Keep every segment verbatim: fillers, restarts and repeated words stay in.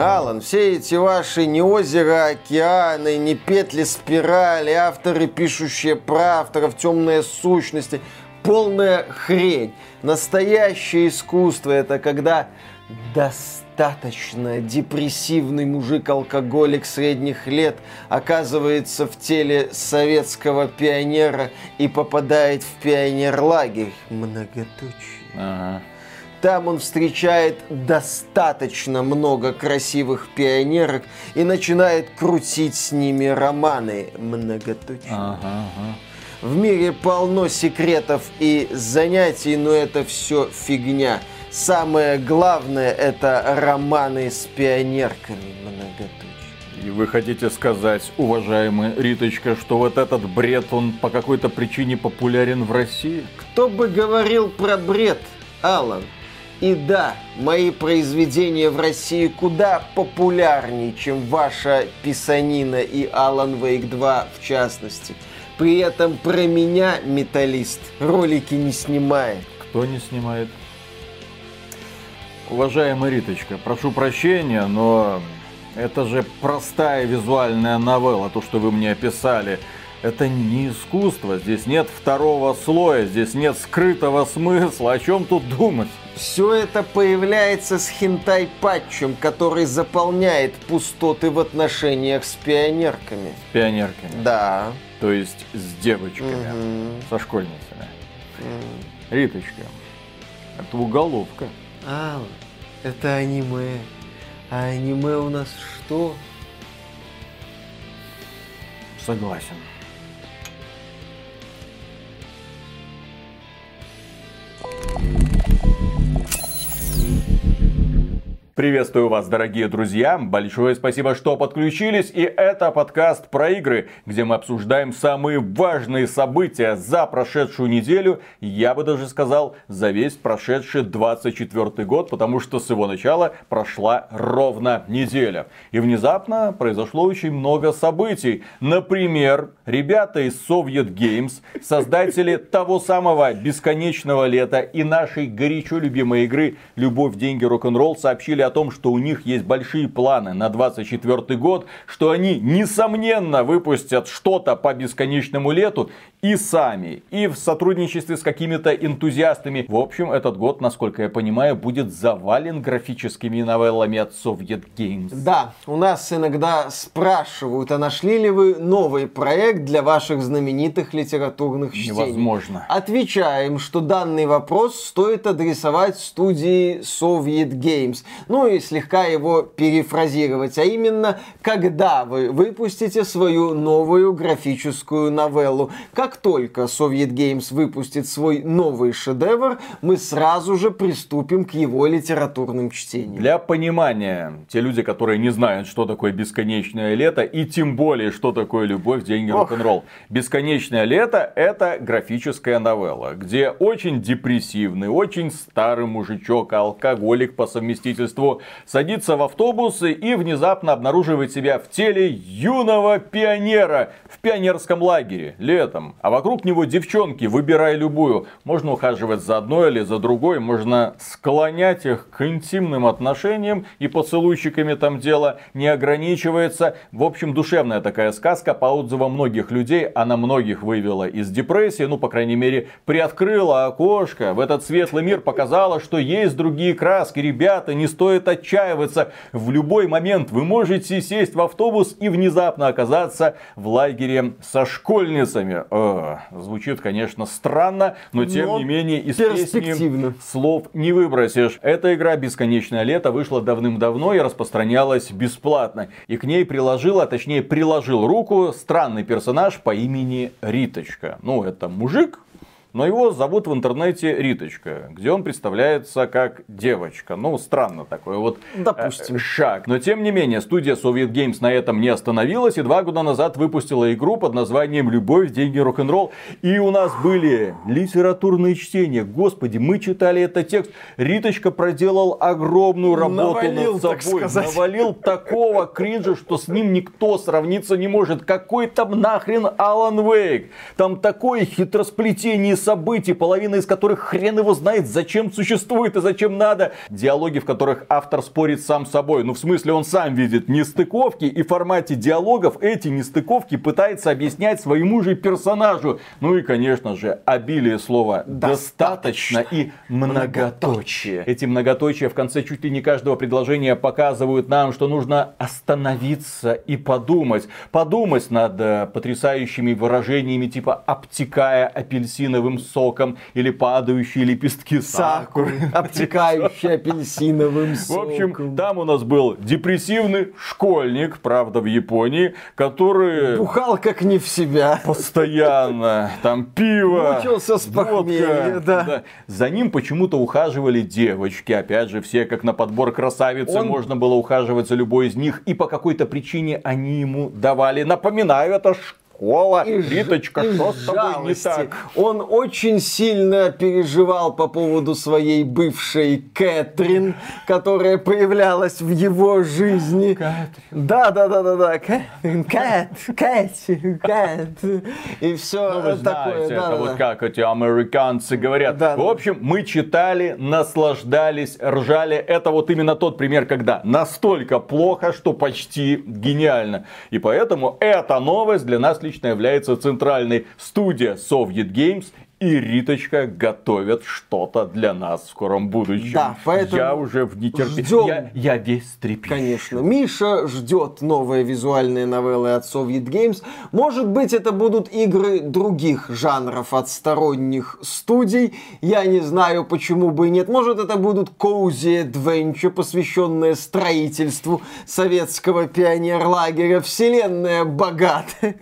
Алан, все эти ваши не озера, океаны, не петли, спирали, авторы, пишущие про авторов, темные сущности, полная хрень. Настоящее искусство — это когда достаточно депрессивный мужик-алкоголик средних лет оказывается в теле советского пионера и попадает в пионерлагерь. Многоточие. Ага. Там он встречает достаточно много красивых пионерок и начинает крутить с ними романы. Многоточие. Ага, ага. В мире полно секретов и занятий, но это все фигня. Самое главное — это романы с пионерками. Многоточие. И вы хотите сказать, уважаемая Риточка, что вот этот бред, он по какой-то причине популярен в России? Кто бы говорил про бред, Алан? И да, мои произведения в России куда популярнее, чем ваша писанина и Alan Wake два в частности. При этом про меня металлист ролики не снимает. Кто не снимает? Уважаемая Риточка, прошу прощения, но это же простая визуальная новелла, то, что вы мне описали. Это не искусство, здесь нет второго слоя, здесь нет скрытого смысла, о чем тут думать? Все это появляется с хентай-патчем, который заполняет пустоты в отношениях с пионерками. С пионерками? Да. То есть с девочками, угу. Со школьницами. Угу. Риточка, это уголовка. А, это аниме. А аниме у нас что? Согласен. Приветствую вас, дорогие друзья! Большое спасибо, что подключились, и это подкаст про игры, где мы обсуждаем самые важные события за прошедшую неделю, я бы даже сказал, за весь прошедший двадцать четвёртый год, потому что с его начала прошла ровно неделя. И внезапно произошло очень много событий. Например, ребята из Soviet Games, создатели того самого «Бесконечного лета» и нашей горячо любимой игры «Любовь, деньги, рок-н-ролл», сообщили о том, что у них есть большие планы на двадцать четвёртый год, что они, несомненно, выпустят что-то по «Бесконечному лету» и сами, и в сотрудничестве с какими-то энтузиастами. В общем, этот год, насколько я понимаю, будет завален графическими новеллами от Soviet Games. Да, у нас иногда спрашивают, а нашли ли вы новый проект для ваших знаменитых литературных чтений? Невозможно. Отвечаем, что данный вопрос стоит адресовать студии Soviet Games. Ну и слегка его перефразировать, а именно, когда вы выпустите свою новую графическую новеллу. Как только Soviet Games выпустит свой новый шедевр, мы сразу же приступим к его литературным чтениям. Для понимания, те люди, которые не знают, что такое «Бесконечное лето» и тем более, что такое «Любовь, деньги, рок-н-ролл». «Бесконечное лето» — это графическая новелла, где очень депрессивный, очень старый мужичок, алкоголик по совместительству, садится в автобус и внезапно обнаруживает себя в теле юного пионера в пионерском лагере летом. А вокруг него девчонки, выбирай любую. Можно ухаживать за одной или за другой, можно склонять их к интимным отношениям, и поцелуйчиками там дело не ограничивается. В общем, душевная такая сказка, по отзывам многих людей, она многих вывела из депрессии, ну, по крайней мере, приоткрыла окошко в этот светлый мир, показала, что есть другие краски. Ребята, не стоит отчаиваться. В любой момент вы можете сесть в автобус и внезапно оказаться в лагере со школьницами. Э, звучит, конечно, странно, но тем но не менее из песни слов не выбросишь. Эта игра «Бесконечное лето» вышла давным-давно и распространялась бесплатно. И к ней приложила, точнее приложил руку странный персонаж по имени Риточка. Ну, это мужик. Но его зовут в интернете Риточка, где он представляется как девочка. Ну, странно такой вот Допустим. шаг. Но тем не менее, студия Soviet Games на этом не остановилась. И два года назад выпустила игру под названием «Любовь, деньги, рок-н-ролл». И у нас были литературные чтения. Господи, мы читали этот текст. Риточка проделал огромную работу навалил, над собой. Так Навалил такого кринжа, что с ним никто сравниться не может. Какой там нахрен Алан Вейк? Там такое хитросплетение с событий, половина из которых хрен его знает, зачем существует и зачем надо. Диалоги, в которых автор спорит сам с собой. Ну, в смысле, он сам видит нестыковки, и в формате диалогов эти нестыковки пытается объяснять своему же персонажу. Ну и, конечно же, обилие слова «достаточно» и многоточие. Эти многоточия в конце чуть ли не каждого предложения показывают нам, что нужно остановиться и подумать. Подумать над потрясающими выражениями типа «обтекая апельсиновым соком» или «падающие лепестки сакуры». «Обтекающие апельсиновым соком». В общем, там у нас был депрессивный школьник, правда, в Японии, который... бухал как не в себя. Постоянно. Там пиво, мучился с похмелья, да. Да. За ним почему-то ухаживали девочки. Опять же, все как на подбор красавицы. Он... можно было ухаживать за любой из них. И по какой-то причине они ему давали. Напоминаю, это школа. Кола, Риточка, что с тобой не так? Он очень сильно переживал по поводу своей бывшей Кэтрин, которая появлялась в его жизни. Да, да, да, да, да. Кэтрин, Кэт, Кэт, Кэт. И все ну, такое. Знаете, да, это да, вот да. Как эти американцы говорят. Да, в общем, да. Мы читали, наслаждались, ржали. Это вот именно тот пример, когда настолько плохо, что почти гениально. И поэтому эта новость для нас лично является центральной. Студия Soviet Games и Риточка готовят что-то для нас в скором будущем. Да, поэтому я уже в нетерпении. Я, я весь трепещу. Конечно. Миша ждет новые визуальные новеллы от Soviet Games. Может быть, это будут игры других жанров от сторонних студий. Я не знаю, почему бы и нет. Может, это будут cozy adventure, посвященные строительству советского пионерлагеря. Вселенная богата.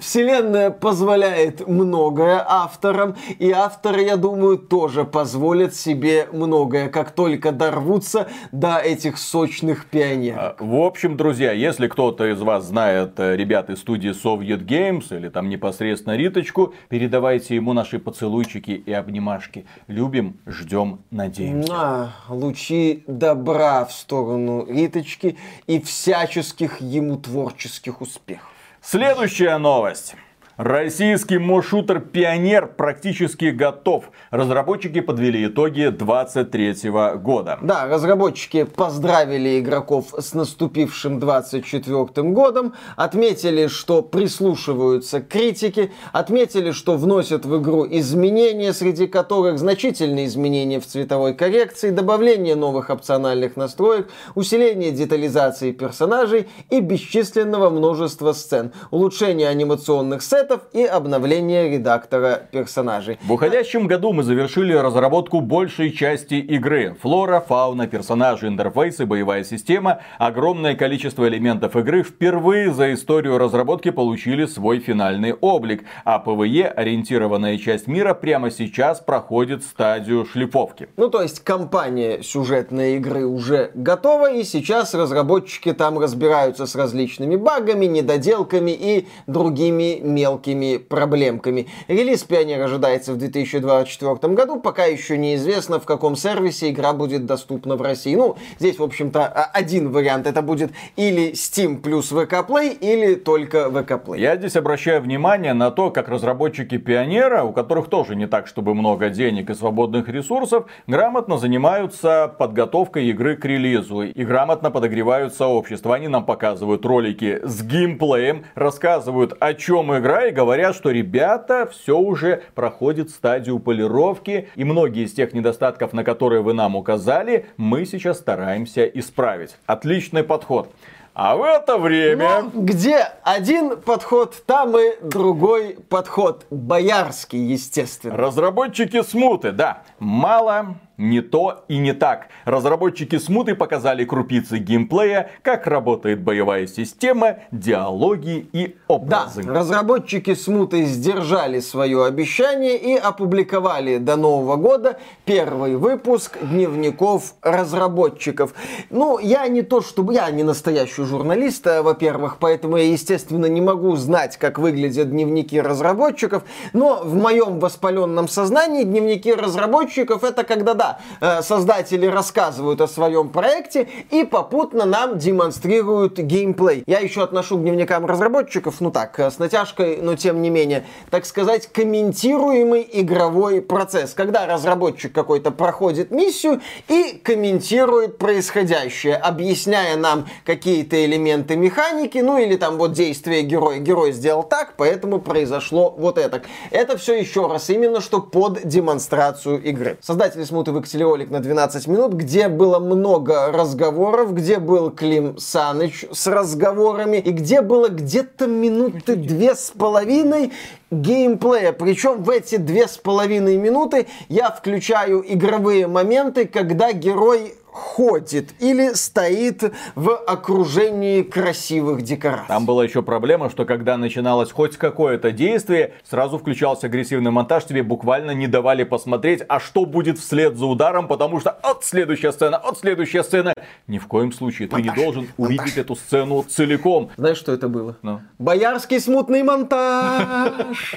Вселенная позволяет многое автор. И авторы, я думаю, тоже позволят себе многое, как только дорвутся до этих сочных пионеров. В общем, друзья, если кто-то из вас знает ребят из студии Soviet Games или там непосредственно Риточку, передавайте ему наши поцелуйчики и обнимашки. Любим, ждем, надеемся. На лучи добра в сторону Риточки и всяческих ему творческих успехов. Следующая новость. Российский мошутер Pioner практически готов. Разработчики подвели итоги двадцать третьего года. Да, разработчики поздравили игроков с наступившим двадцать четвёртым годом, отметили, что прислушиваются к критике, отметили, что вносят в игру изменения, среди которых значительные изменения в цветовой коррекции, добавление новых опциональных настроек, усиление детализации персонажей и бесчисленного множества сцен, улучшение анимационных сцен и обновление редактора персонажей. В уходящем году мы завершили разработку большей части игры. Флора, фауна, персонажи, интерфейсы, боевая система. Огромное количество элементов игры впервые за историю разработки получили свой финальный облик. А ПВЕ, ориентированная часть мира, прямо сейчас проходит стадию шлифовки. Ну то есть кампания сюжетной игры уже готова, и сейчас разработчики там разбираются с различными багами, недоделками и другими мелочами. мелкими проблемками. Релиз Pioner ожидается в две тысячи двадцать четвёртом году. Пока еще неизвестно, в каком сервисе игра будет доступна в России. Ну, здесь, в общем-то, один вариант. Это будет или Steam плюс ви кей Play, или только ви кей Play. Я здесь обращаю внимание на то, как разработчики Pioner, у которых тоже не так, чтобы много денег и свободных ресурсов, грамотно занимаются подготовкой игры к релизу и грамотно подогревают сообщество. Они нам показывают ролики с геймплеем, рассказывают, о чем игра, и говорят, что ребята, все уже проходит стадию полировки, и многие из тех недостатков, на которые вы нам указали, мы сейчас стараемся исправить. Отличный подход. А в это время... Но где один подход, там и другой подход. Боярский, естественно. Разработчики Смуты, да. Мало, не то и не так. Разработчики Смуты показали крупицы геймплея, как работает боевая система, диалоги и образы. Да, разработчики Смуты сдержали свое обещание и опубликовали до Нового года первый выпуск дневников разработчиков. Ну, я не то чтобы... Я не настоящий журналист, во-первых, поэтому я, естественно, не могу знать, как выглядят дневники разработчиков, но в моем воспаленном сознании дневники разработчиков — это когда, да, когда э, создатели рассказывают о своем проекте и попутно нам демонстрируют геймплей. Я еще отношу к дневникам разработчиков, ну так, с натяжкой, но тем не менее, так сказать, комментируемый игровой процесс, когда разработчик какой-то проходит миссию и комментирует происходящее, объясняя нам какие-то элементы механики, ну или там вот действия героя. Герой сделал так, поэтому произошло вот это. Это все еще раз именно что под демонстрацию игры. Создатели смуты выкатили ролик на двенадцать минут, где было много разговоров, где был Клим Саныч с разговорами и где было где-то минуты две с половиной геймплея. Причем в эти две с половиной минуты я включаю игровые моменты, когда герой ходит или стоит в окружении красивых декораций. Там была еще проблема, что когда начиналось хоть какое-то действие, сразу включался агрессивный монтаж, тебе буквально не давали посмотреть, а что будет вслед за ударом, потому что от следующая сцена, от следующая сцена. Ни в коем случае монтаж, ты не должен монтаж. увидеть эту сцену целиком. Знаешь, что это было? No. Боярский смутный монтаж.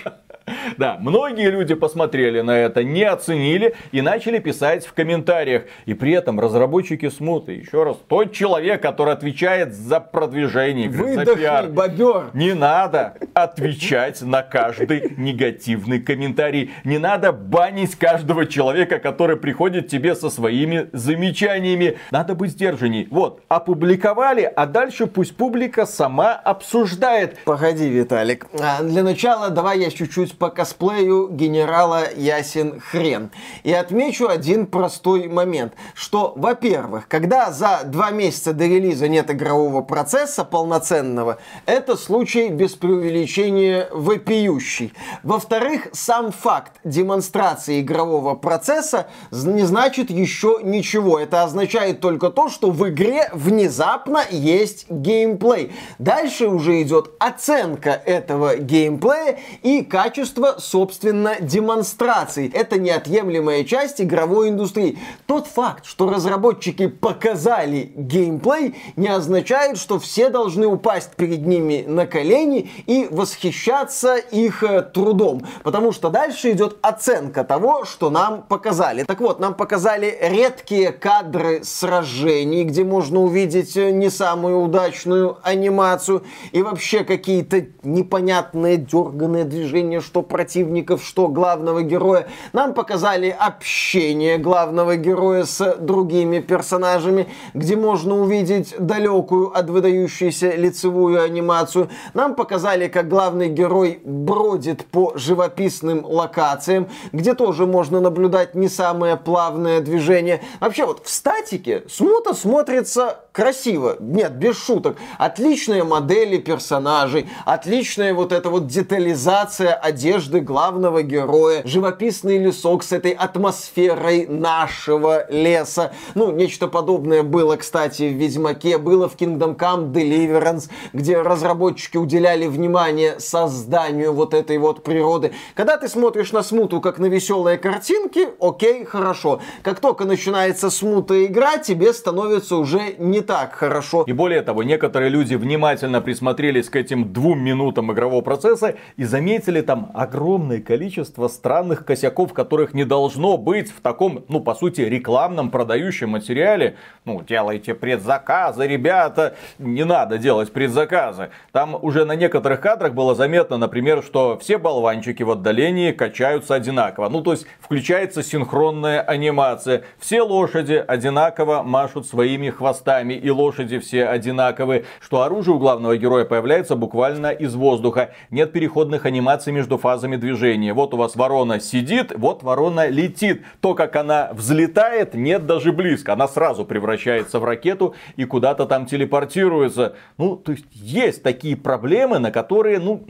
Да, многие люди посмотрели на это, не оценили и начали писать в комментариях. И при этом разработчики смуты, еще раз, тот человек, который отвечает за продвижение, говорит, выдохни, за пиар, бобер. Не надо отвечать на каждый негативный комментарий. Не надо банить каждого человека, который приходит тебе со своими замечаниями. Надо быть сдержанней. Вот, опубликовали, а дальше пусть публика сама обсуждает. Погоди, Виталик, а для начала давай я чуть-чуть по косплею генерала Ясен Хрен. И отмечу один простой момент, что, во-первых, когда за два месяца до релиза нет игрового процесса полноценного, это случай без преувеличения вопиющий. Во-вторых, сам факт демонстрации игрового процесса не значит еще ничего. Это означает только то, что в игре внезапно есть геймплей. Дальше уже идет оценка этого геймплея и качество собственно демонстраций. Это неотъемлемая часть игровой индустрии. Тот факт, что разработчики показали геймплей, не означает, что все должны упасть перед ними на колени и восхищаться их трудом. Потому что дальше идет оценка того, что нам показали. Так вот, нам показали редкие кадры сражений, где можно увидеть не самую удачную анимацию и вообще какие-то непонятные дерганые движения, что противников, что главного героя. Нам показали общение главного героя с другими персонажами, где можно увидеть далекую от выдающейся лицевую анимацию. Нам показали, как главный герой бродит по живописным локациям, где тоже можно наблюдать не самое плавное движение. Вообще вот в статике смута смотрится красиво. Нет, без шуток. Отличные модели персонажей, отличная вот эта вот детализация одежды главного героя, живописный лесок с этой атмосферой нашего леса. Ну, нечто подобное было, кстати, в Ведьмаке, было в Kingdom Come Deliverance, где разработчики уделяли внимание созданию вот этой вот природы. Когда ты смотришь на смуту как на веселые картинки, окей, хорошо. Как только начинается смута игра, тебе становится уже не так хорошо. И более того, некоторые люди внимательно присмотрелись к этим двум минутам игрового процесса и заметили там огромное количество странных косяков, которых не должно быть в таком, ну, по сути, рекламном продающем материале. Ну, делайте предзаказы, ребята. Не надо делать предзаказы. Там уже на некоторых кадрах было заметно, например, что все болванчики в отдалении качаются одинаково. Ну, то есть, включается синхронная анимация. Все лошади одинаково машут своими хвостами. И лошади все одинаковые. Что оружие у главного героя появляется буквально из воздуха. Нет переходных анимаций между фазами движения. Вот у вас ворона сидит, вот ворона летит. То, как она взлетает, нет даже близко. Она сразу превращается в ракету и куда-то там телепортируется. Ну, то есть, есть такие проблемы, на которые, ну...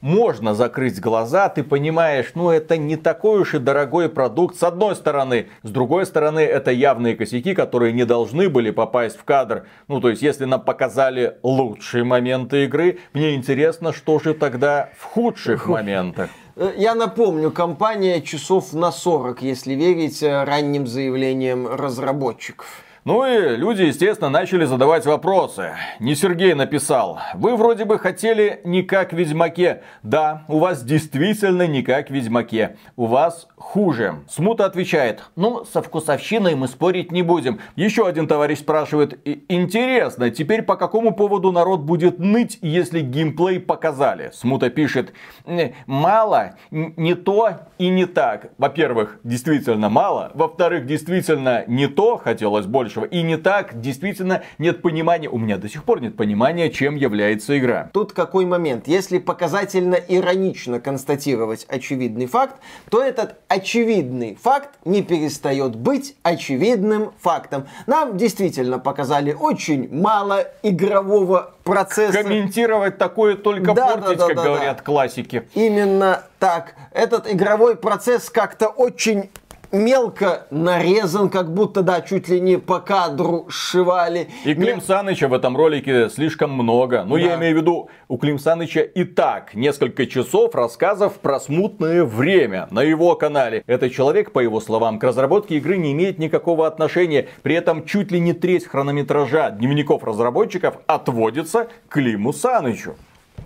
можно закрыть глаза, ты понимаешь, ну это не такой уж и дорогой продукт с одной стороны. С другой стороны, это явные косяки, которые не должны были попасть в кадр. Ну то есть, если нам показали лучшие моменты игры, мне интересно, что же тогда в худших моментах. Я напомню, компания часов на сорок, если верить ранним заявлениям разработчиков. Ну и люди, естественно, начали задавать вопросы. Не Сергей написал: вы вроде бы хотели не как в Ведьмаке. Да, у вас действительно не как в Ведьмаке. У вас хуже. Смута отвечает: ну, со вкусовщиной мы спорить не будем. Еще один товарищ спрашивает: интересно, теперь по какому поводу народ будет ныть, если геймплей показали? Смута пишет: мало, не то и не так. Во-первых, действительно мало. Во-вторых, действительно не то, хотелось больше. И не так, действительно, нет понимания, у меня до сих пор нет понимания, чем является игра. Тут какой момент? Если показательно иронично констатировать очевидный факт, то этот очевидный факт не перестает быть очевидным фактом. Нам действительно показали очень мало игрового процесса. Комментировать такое только да, портить, да, да, как да, говорят да. классики. Именно так. Этот игровой процесс как-то очень... мелко нарезан, как будто, да, чуть ли не по кадру сшивали. И Клим Мел... Саныча в этом ролике слишком много. Ну, да. я имею в виду, у Клим Саныча и так несколько часов рассказов про смутное время на его канале. Этот человек, по его словам, к разработке игры не имеет никакого отношения. При этом чуть ли не треть хронометража дневников разработчиков отводится Климу Санычу.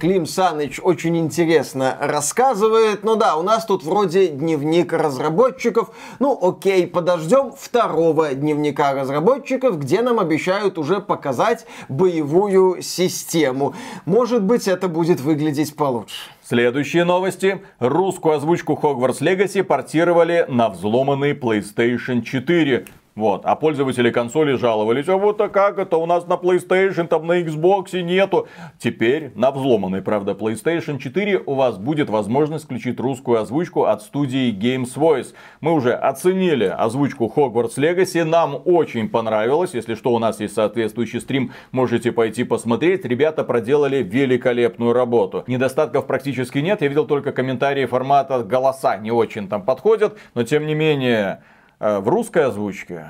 Клим Саныч очень интересно рассказывает. Ну да, у нас тут вроде дневник разработчиков. Ну окей, подождем второго дневника разработчиков, где нам обещают уже показать боевую систему. Может быть, это будет выглядеть получше. Следующие новости. Русскую озвучку Hogwarts Legacy портировали на взломанный PlayStation четыре. Вот, а пользователи консоли жаловались: а вот а как это у нас на PlayStation, там на Xbox нету. Теперь на взломанной, правда, PlayStation четыре у вас будет возможность включить русскую озвучку от студии Games Voice. Мы уже оценили озвучку Hogwarts Legacy, нам очень понравилось. Если что, у нас есть соответствующий стрим, можете пойти посмотреть. Ребята проделали великолепную работу. Недостатков практически нет, я видел только комментарии формата «голоса не очень там подходят», но тем не менее... В русской озвучке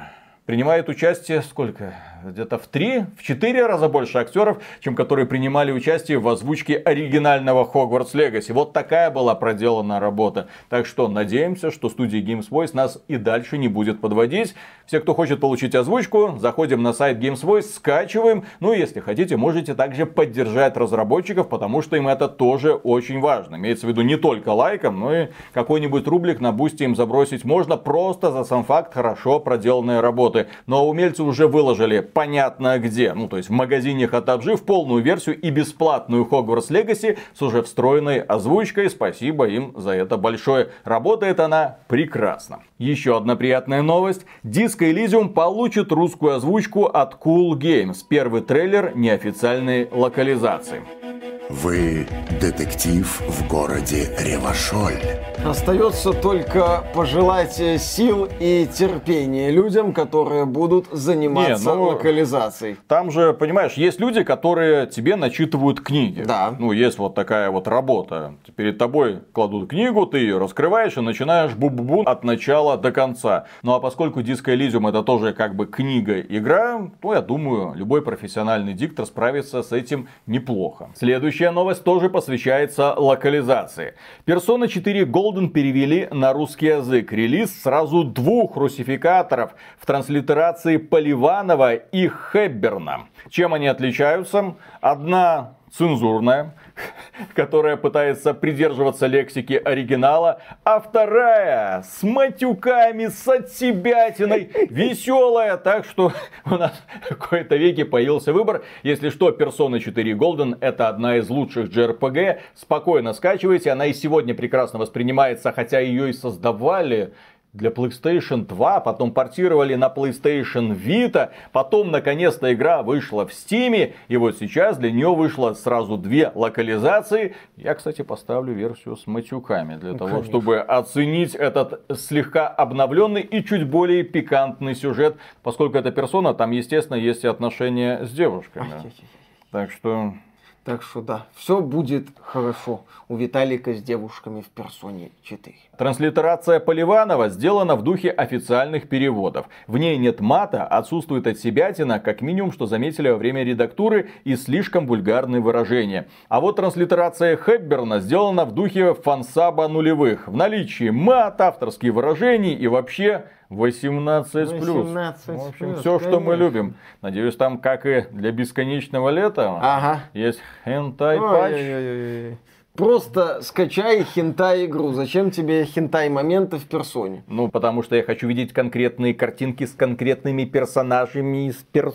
принимает участие сколько? Где-то в три, в четыре раза больше актеров, чем которые принимали участие в озвучке оригинального Hogwarts Legacy. Вот такая была проделана работа. Так что надеемся, что студия Games Voice нас и дальше не будет подводить. Все, кто хочет получить озвучку, заходим на сайт Games Voice, скачиваем. Ну, если хотите, можете также поддержать разработчиков, потому что им это тоже очень важно. Имеется в виду не только лайком, но и какой-нибудь рублик на бусте им забросить можно просто за сам факт хорошо проделанной работы. Но умельцы уже выложили понятно где. Ну, то есть в магазине Хатабжи в полную версию и бесплатную Hogwarts Legacy с уже встроенной озвучкой. Спасибо им за это большое. Работает она прекрасно. Еще одна приятная новость. Disco Elysium получит русскую озвучку от Cool Games. Первый трейлер неофициальной локализации. Вы детектив в городе Ревашоль. Остается только пожелать сил и терпения людям, которые будут заниматься Не, ну, локализацией. Там же, понимаешь, есть люди, которые тебе начитывают книги. Да. Ну, есть вот такая вот работа. Перед тобой кладут книгу, ты ее раскрываешь и начинаешь бу-бу-бу от начала до конца. Ну, а поскольку Disco Elysium это тоже как бы книга-игра, то, я думаю, любой профессиональный диктор справится с этим неплохо. Следующий Следующая новость тоже посвящается локализации. Persona четыре Golden перевели на русский язык. Релиз сразу двух русификаторов в транслитерации Поливанова и Хэбберна. Чем они отличаются? Одна цензурная, которая пытается придерживаться лексики оригинала, а вторая с матюками, с отсебятиной, веселая, так что у нас в кои-то веки появился выбор. Если что, Persona четыре Golden это одна из лучших джей ар пи джи, спокойно скачивайте, она и сегодня прекрасно воспринимается, хотя ее и создавали для PlayStation два, потом портировали на PlayStation Vita, потом, наконец-то, игра вышла в Steam, и вот сейчас для нее вышло сразу две локализации. Я, кстати, поставлю версию с матюками, для ну, того, конечно. чтобы оценить этот слегка обновленный и чуть более пикантный сюжет, поскольку это персона, там, естественно, есть и отношения с девушками. Ай, ай, ай, ай. Так что... Так что да, все будет хорошо у Виталика с девушками в Персоне четыре. Транслитерация Поливанова сделана в духе официальных переводов. В ней нет мата, отсутствует отсебятина, как минимум, что заметили во время редактуры, и слишком вульгарные выражения. А вот транслитерация Хэбберна сделана в духе фансаба нулевых. В наличии мат, авторские выражения и вообще... восемнадцать плюс. В общем, все, что мы любим. Надеюсь, там, как и для бесконечного лета, ага. есть хентай-патч. Просто скачай хентай-игру. Зачем тебе хентай-моменты в персоне? Ну, потому что я хочу видеть конкретные картинки с конкретными персонажами из персоны.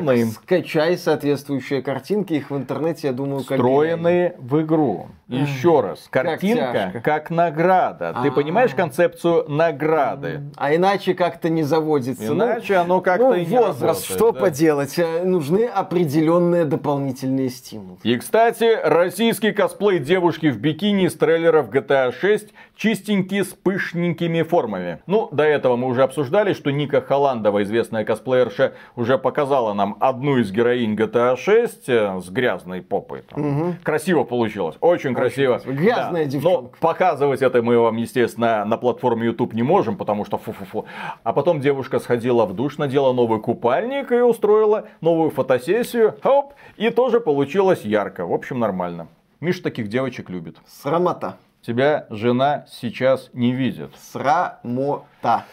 Ну, скачай соответствующие картинки. Их в интернете, я думаю, как... Встроенные в игру. Еще раз. Картинка как, как награда. А-а-а. Ты понимаешь концепцию награды? А иначе как-то не заводится. Иначе ну, оно как-то ну, и не возраст, работает, что да? поделать? Нужны определенные дополнительные стимулы. И, кстати, российский косплей девушки в бикини из трейлеров джи ти эй шесть чистенькие с пышненькими формами. Ну, до этого мы уже обсуждали, что Ника Холландова, известная косплеерша, уже показала нам одну из героинь джи ти эй шесть с грязной попой. Угу. Красиво получилось, очень, очень красиво. красиво. Грязная да. девчонка. Но показывать это мы вам, естественно, на платформе YouTube не можем, потому что фу-фу-фу. А потом девушка сходила в душ, надела новый купальник и устроила новую фотосессию. Хоп! И тоже получилось ярко. В общем, нормально. Миш таких девочек любит. Срамота. Тебя жена сейчас не видит. Срамота.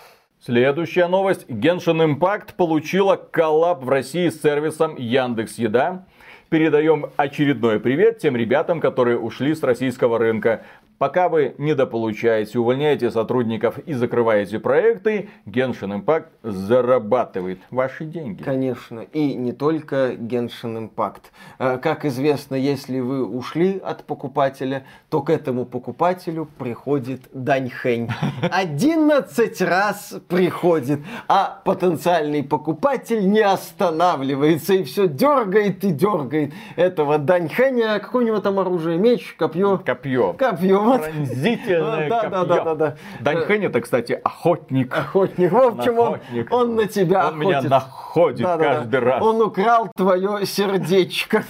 Следующая новость. Genshin Impact получила коллаб в России с сервисом Яндекс.Еда. Передаем очередной привет тем ребятам, которые ушли с российского рынка. Пока вы недополучаете, увольняете сотрудников и закрываете проекты, Genshin Impact зарабатывает ваши деньги. Конечно, и не только Genshin Impact. Как известно, если вы ушли от покупателя, то к этому покупателю приходит Даньхэнь. одиннадцать раз приходит, а потенциальный покупатель не останавливается и все дергает и дергает этого Даньхэня. Какое у него там оружие? Меч? Копье? Копье. Копье. Пронзительное да, копье. Да, да, да, да. Даньхэнь это, кстати, охотник. Охотник. В общем, он, он на тебя он охотит. Он меня находит да, каждый да, да. раз. Он украл твое сердечко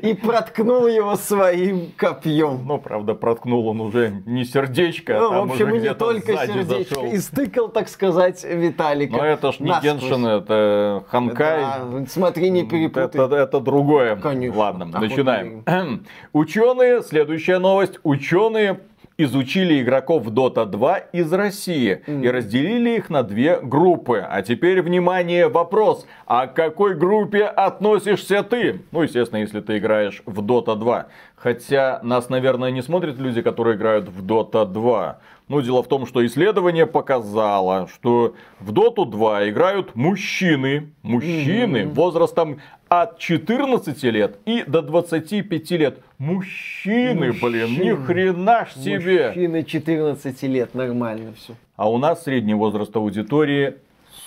и проткнул его своим копьем. Ну, правда, проткнул он уже не сердечко, ну, а там в общем, уже не только сердечко. Зашел. И стыкал, так сказать, Виталика. Но это ж не Геншин, это Ханкай. Да, смотри, не перепутай. Это, это другое. Конечно. Ладно, охотник. Начинаем. Ученые, следующая новость. Ученые изучили игроков Дота два из России mm. и разделили их на две группы. А теперь, внимание, вопрос. А к какой группе относишься ты? Ну, естественно, если ты играешь в Дота два. Хотя нас, наверное, не смотрят люди, которые играют в Дота два. Но дело в том, что исследование показало, что в Доту два играют мужчины. Мужчины mm-hmm. возрастом от четырнадцати лет и до двадцати пяти лет. Мужчины, Мужчины. блин, ни хрена ж себе. Мужчины четырнадцати лет, нормально все. А у нас средний возраст аудитории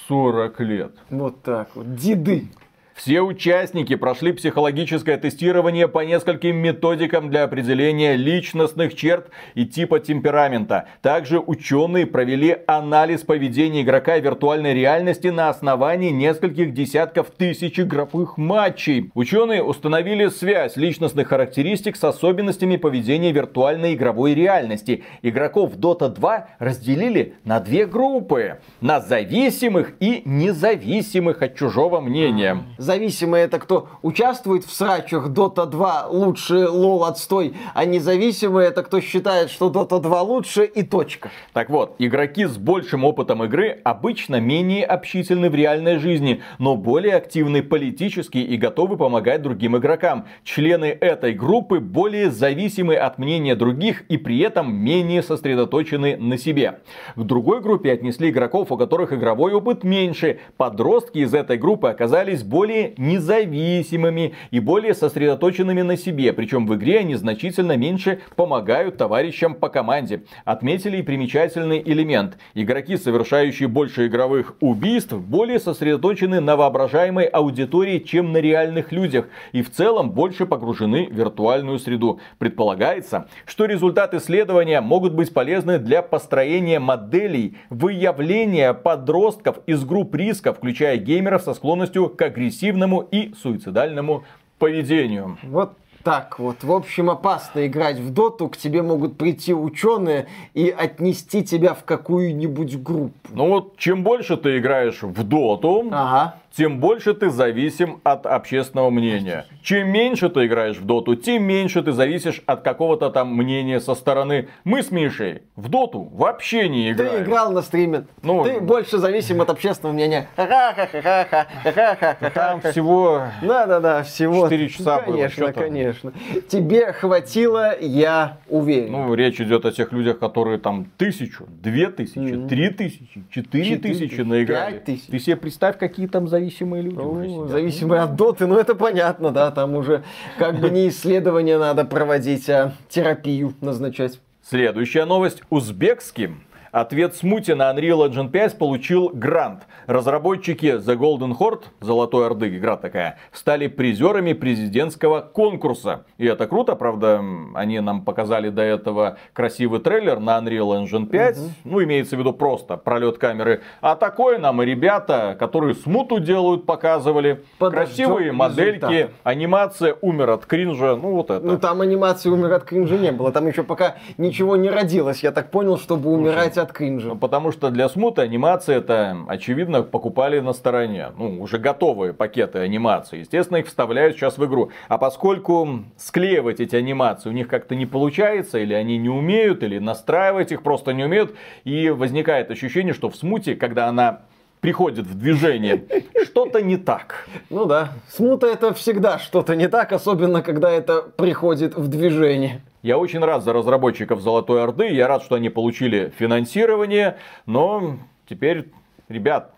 сорок лет. Вот так вот, деды. Все участники прошли психологическое тестирование по нескольким методикам для определения личностных черт и типа темперамента. Также ученые провели анализ поведения игрока виртуальной реальности на основании нескольких десятков тысяч игровых матчей. Ученые установили связь личностных характеристик с особенностями поведения виртуальной игровой реальности. Игроков Дота два разделили на две группы. На зависимых и независимых от чужого мнения. Зависимые это кто участвует в срачах Дота два лучше, лол отстой, а независимые это кто считает, что Дота два лучше и точка. Так вот, игроки с большим опытом игры обычно менее общительны в реальной жизни, но более активны политически и готовы помогать другим игрокам. Члены этой группы более зависимы от мнения других и при этом менее сосредоточены на себе. К другой группе отнесли игроков, у которых игровой опыт меньше. Подростки из этой группы оказались более независимыми и более сосредоточенными на себе. Причем в игре они значительно меньше помогают товарищам по команде. Отметили и примечательный элемент. Игроки, совершающие больше игровых убийств, более сосредоточены на воображаемой аудитории, чем на реальных людях. И в целом больше погружены в виртуальную среду. Предполагается, что результаты исследования могут быть полезны для построения моделей, выявления подростков из групп риска, включая геймеров со склонностью к агрессивности, и суицидальному поведению. Вот так вот. В общем, опасно играть в доту. К тебе могут прийти ученые и отнести тебя в какую-нибудь группу. Ну вот, чем больше ты играешь в доту, ага. тем больше ты зависим от общественного мнения. Чем меньше ты играешь в доту, тем меньше ты зависишь от какого-то там мнения со стороны. Мы с Мишей в доту вообще не играем. Ты играл на стриме. Ну, ты больше зависим от общественного мнения. Там всего... Да-да-да, всего... четыре часа было. Конечно, конечно. Тебе хватило, я уверен. Ну, речь идет о тех людях, которые там тысячу, две тысячи, три тысячи, четыре тысячи наиграли. Ты себе представь, какие там зависимые люди. Ну, зависимые от доты, ну это понятно, да, там уже как бы не исследование надо проводить, а терапию назначать. Следующая новость узбекским. Ответ смуте на Unreal Engine пять получил грант. Разработчики The Golden Horde, Золотой Орды, игра такая, стали призерами президентского конкурса. И это круто, правда, они нам показали до этого красивый трейлер на Unreal Engine пять. Угу. Ну, имеется в виду просто пролет камеры. А такое нам и ребята, которые смуту делают, показывали. Подождем красивые модельки, результат. Анимация умер от кринжа, ну вот это. Ну, там анимации умер от кринжа не было, там еще пока ничего не родилось, я так понял, чтобы умирать от от кринжа. Потому что для смута анимации это, очевидно, покупали на стороне. Ну, уже готовые пакеты анимации. Естественно, их вставляют сейчас в игру. А поскольку склеивать эти анимации у них как-то не получается, или они не умеют, или настраивать их просто не умеют, и возникает ощущение, что в смуте, когда она приходит в движение, что-то не так. Ну да, смута это всегда что-то не так, особенно когда это приходит в движение. Я очень рад за разработчиков Золотой Орды, я рад, что они получили финансирование, но теперь, ребят,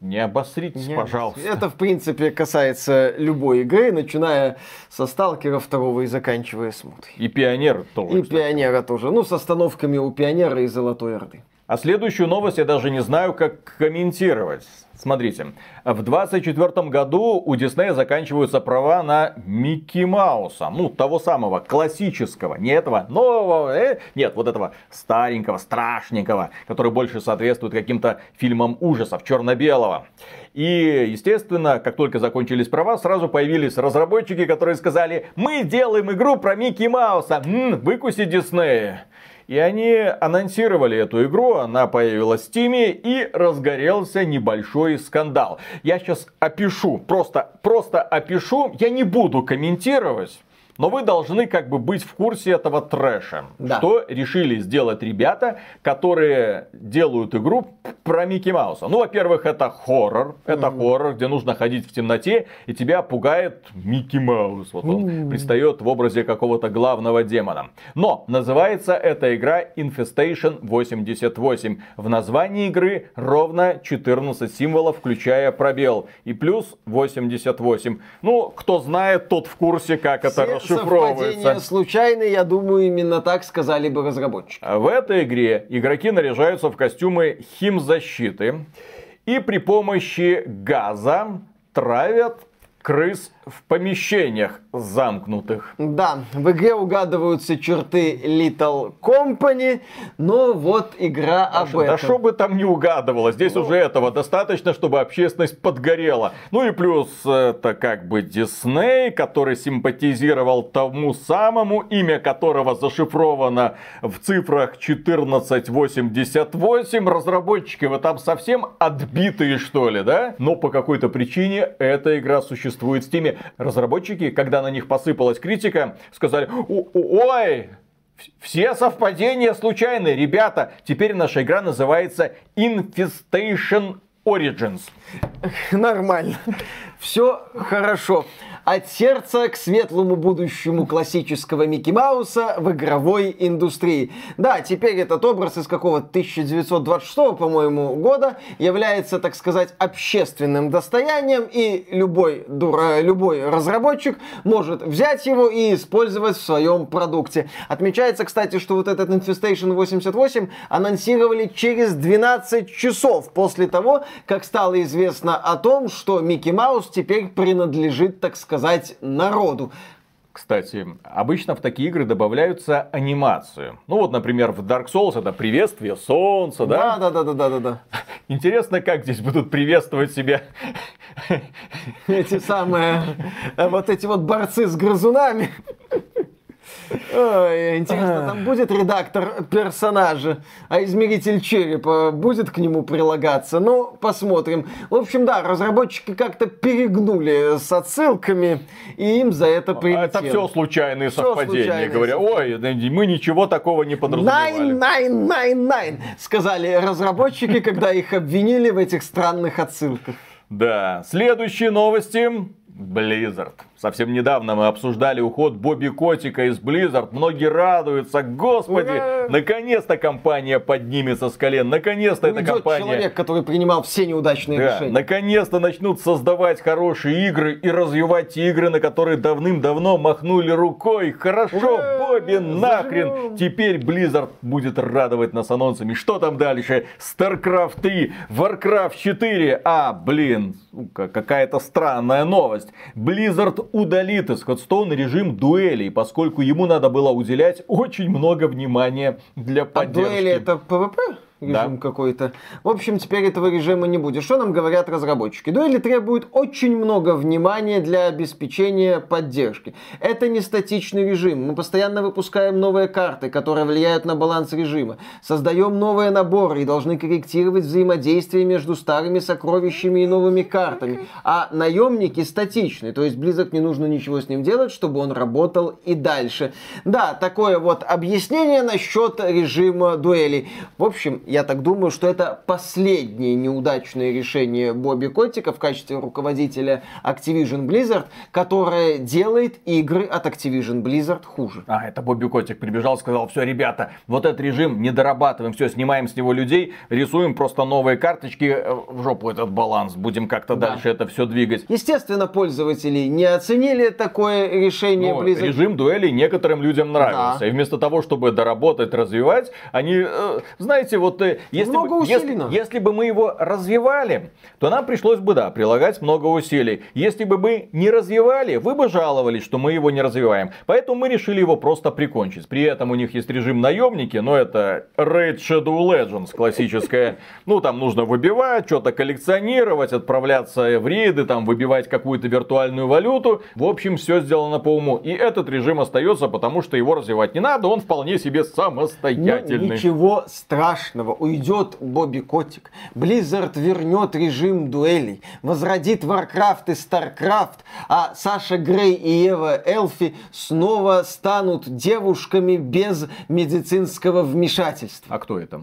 не обосритесь, Нет, пожалуйста. Это, в принципе, касается любой игры, начиная со Сталкера второго и заканчивая Смутой. И Пионера тоже. И кстати. Пионера тоже. Ну, с остановками у Пионера и Золотой Орды. А следующую новость я даже не знаю, как комментировать. Смотрите. В двадцать четвёртом году у Диснея заканчиваются права на Микки Мауса. Ну, того самого классического. Не этого нового. Э, нет, вот этого старенького, страшненького. Который больше соответствует каким-то фильмам ужасов. Черно-белого. И, естественно, как только закончились права, сразу появились разработчики, которые сказали: мы делаем игру про Микки Мауса. М-м, выкуси Диснея. И они анонсировали эту игру, она появилась в Стиме и разгорелся небольшой скандал. Я сейчас опишу, просто, просто опишу, я не буду комментировать, но вы должны как бы быть в курсе этого трэша. Да. Что решили сделать ребята, которые делают игру про Микки Мауса. Ну, во-первых, это хоррор. Это mm-hmm. хоррор, где нужно ходить в темноте, и тебя пугает Микки Маус. Вот он mm-hmm. предстает в образе какого-то главного демона. Но называется эта игра Infestation восемьдесят восемь. В названии игры ровно четырнадцать символов, включая пробел. И плюс восемьдесят восемь. Ну, кто знает, тот в курсе, как это расшифровывается. Совпадение случайное, я думаю, именно так сказали бы разработчики. В этой игре игроки наряжаются в костюмы химзащиты и при помощи газа травят крыс в помещениях замкнутых. Да, в игре угадываются черты Little Company, но вот игра об этом. Да что бы там не угадывало, здесь ну... уже этого достаточно, чтобы общественность подгорела. Ну и плюс это как бы Дисней, который симпатизировал тому самому, имя которого зашифровано в цифрах четырнадцать восемьдесят восемь. Разработчики, вы там совсем отбитые что ли, да? Но по какой-то причине эта игра существует. В Стиме разработчики, когда на них посыпалась критика, сказали: ой, все совпадения случайные, ребята, теперь наша игра называется Infestation Origins. Нормально. Все хорошо. От сердца к светлому будущему классического Микки Мауса в игровой индустрии. Да, теперь этот образ из какого-то тысяча девятьсот двадцать шестого, по-моему, года является, так сказать, общественным достоянием, и любой, дура, любой разработчик может взять его и использовать в своем продукте. Отмечается, кстати, что вот этот Infestation восемьдесят восемь анонсировали через двенадцать часов после того, как стало известно о том, что Микки Маус теперь принадлежит, так сказать, народу. Кстати, обычно в такие игры добавляются анимации. Ну вот, например, в Dark Souls это приветствие солнца, да? Да, да, да, да, да, да. Интересно, как здесь будут приветствовать себя эти самые вот эти вот борцы с грызунами. Ой, интересно, там будет редактор персонажа, а измеритель черепа будет к нему прилагаться? Ну, посмотрим. В общем, да, разработчики как-то перегнули с отсылками, и им за это прилетело. Это все случайные все совпадения. Случайные говоря, совпадения. Ой, мы ничего такого не подразумевали. Найн, найн, найн, сказали разработчики, когда их обвинили в этих странных отсылках. Да, следующие новости... Blizzard. Совсем недавно мы обсуждали уход Бобби Котика из Blizzard. Многие радуются. Господи, ура! Наконец-то компания поднимется с колен. Наконец-то эта компания... человек, который принимал все неудачные да, решения. Наконец-то начнут создавать хорошие игры и развивать те игры, на которые давным-давно махнули рукой. Хорошо, ура! Бобби, нахрен. Зажим! Теперь Blizzard будет радовать нас анонсами. Что там дальше? StarCraft три, Warcraft четыре. А, блин, какая-то странная новость. Blizzard удалит из Hearthstone режим дуэлей, поскольку ему надо было уделять очень много внимания для поддержки. А дуэли это пэ вэ пэ? Режим да. какой-то. В общем, теперь этого режима не будет. Что нам говорят разработчики? Дуэли требуют очень много внимания для обеспечения поддержки. Это не статичный режим. Мы постоянно выпускаем новые карты, которые влияют на баланс режима. Создаем новые наборы и должны корректировать взаимодействие между старыми сокровищами и новыми картами. А наемники статичны. То есть Blizzard не нужно ничего с ним делать, чтобы он работал и дальше. Да, такое вот объяснение насчет режима дуэлей. В общем, я так думаю, что это последнее неудачное решение Бобби Котика в качестве руководителя Activision Blizzard, которое делает игры от Activision Blizzard хуже. А, это Бобби Котик прибежал, сказал, все, ребята, вот этот режим не дорабатываем, все, снимаем с него людей, рисуем просто новые карточки, в жопу этот баланс, будем как-то да. дальше это все двигать. Естественно, пользователи не оценили такое решение Но Blizzard. Режим дуэлей некоторым людям нравился, да. и вместо того, чтобы доработать, развивать, они, знаете, вот Если бы, если, если бы мы его развивали, то нам пришлось бы, да, прилагать много усилий. Если бы мы не развивали, вы бы жаловались, что мы его не развиваем. Поэтому мы решили его просто прикончить. При этом у них есть режим наемники, но это Raid Shadow Legends классическая. Ну, там нужно выбивать, что-то коллекционировать, отправляться в рейды, там выбивать какую-то виртуальную валюту. В общем, все сделано по уму. И этот режим остается, потому что его развивать не надо, он вполне себе самостоятельный. Ну, ничего страшного. Уйдет Бобби Котик, Blizzard вернет режим дуэлей, возродит Warcraft и StarCraft, а Саша Грей и Ева Элфи снова станут девушками без медицинского вмешательства. А кто это?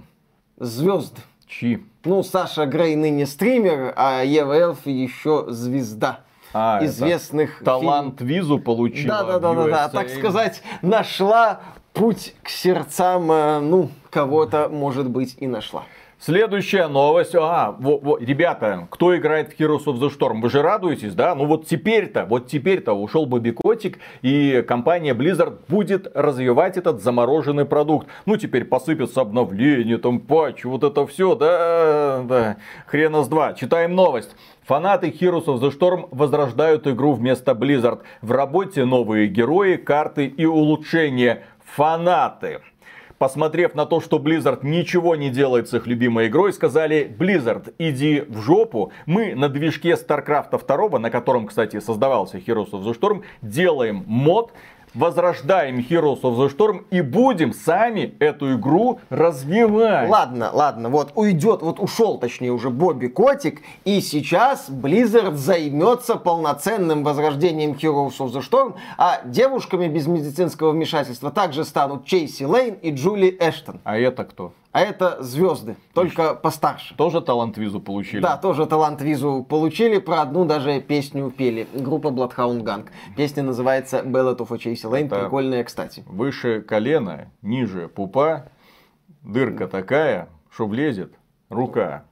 Звезды. Чьи? Ну, Саша Грей ныне стример, а Ева Элфи еще звезда. А, известных фильмов. Талант визу получила. Да-да-да, так сказать, нашла путь к сердцам, ну... кого-то, может быть, и нашла. Следующая новость. А, во, во, ребята, кто играет в Heroes of the Storm? Вы же радуетесь, да? Ну вот теперь-то, вот теперь-то ушел Бобби Котик, и компания Blizzard будет развивать этот замороженный продукт. Ну теперь посыпется обновление, там патч, вот это все, да, да. Хрена с два. Читаем новость. Фанаты Heroes of the Storm возрождают игру вместо Blizzard. В работе новые герои, карты и улучшения. Фанаты. Посмотрев на то, что Blizzard ничего не делает с их любимой игрой, сказали: Blizzard, иди в жопу, мы на движке StarCraft два, на котором, кстати, создавался Heroes of the Storm, делаем мод, возрождаем Heroes of the Storm и будем сами эту игру развивать. Ладно, ладно, вот уйдет, вот ушел, точнее, уже Бобби Котик, и сейчас Blizzard займется полноценным возрождением Heroes of the Storm, а девушками без медицинского вмешательства также станут Чейси Лейн и Джули Эштон. А это кто? А это звезды, только Ты постарше. Тоже талант-визу получили? Да, тоже талант-визу получили. Про одну даже песню пели. Группа Bloodhound Gang. Песня называется Ballad of a Chasey Lane. Это прикольная, кстати. Выше колена, ниже пупа. Дырка такая, что влезет рука.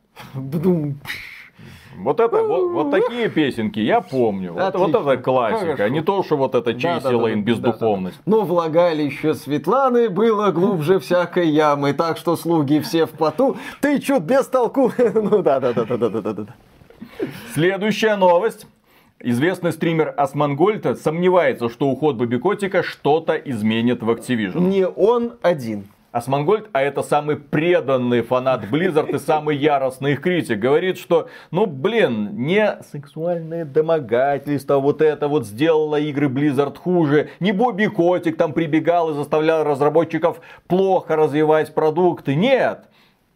Вот это, вот, вот такие песенки, я помню. Вот, вот это классика, Хорошо. не то, что вот это Чейси да, да, Лейн да, бездуховность. Да, да. Но влагалище Светланы было глубже всякой ямы, так что слуги все в плоту. Ты чё, без толку? Ну да, да, да, да, да, да, да. Следующая новость. Известный стример Османгольд сомневается, что уход Бобби Котика что-то изменит в Activision. Не он один. Османгольд, а это самый преданный фанат Blizzard и самый яростный их критик, говорит, что, ну блин, не сексуальное домогательство, вот это вот сделало игры Blizzard хуже, не Бобби Котик там прибегал и заставлял разработчиков плохо развивать продукты, нет.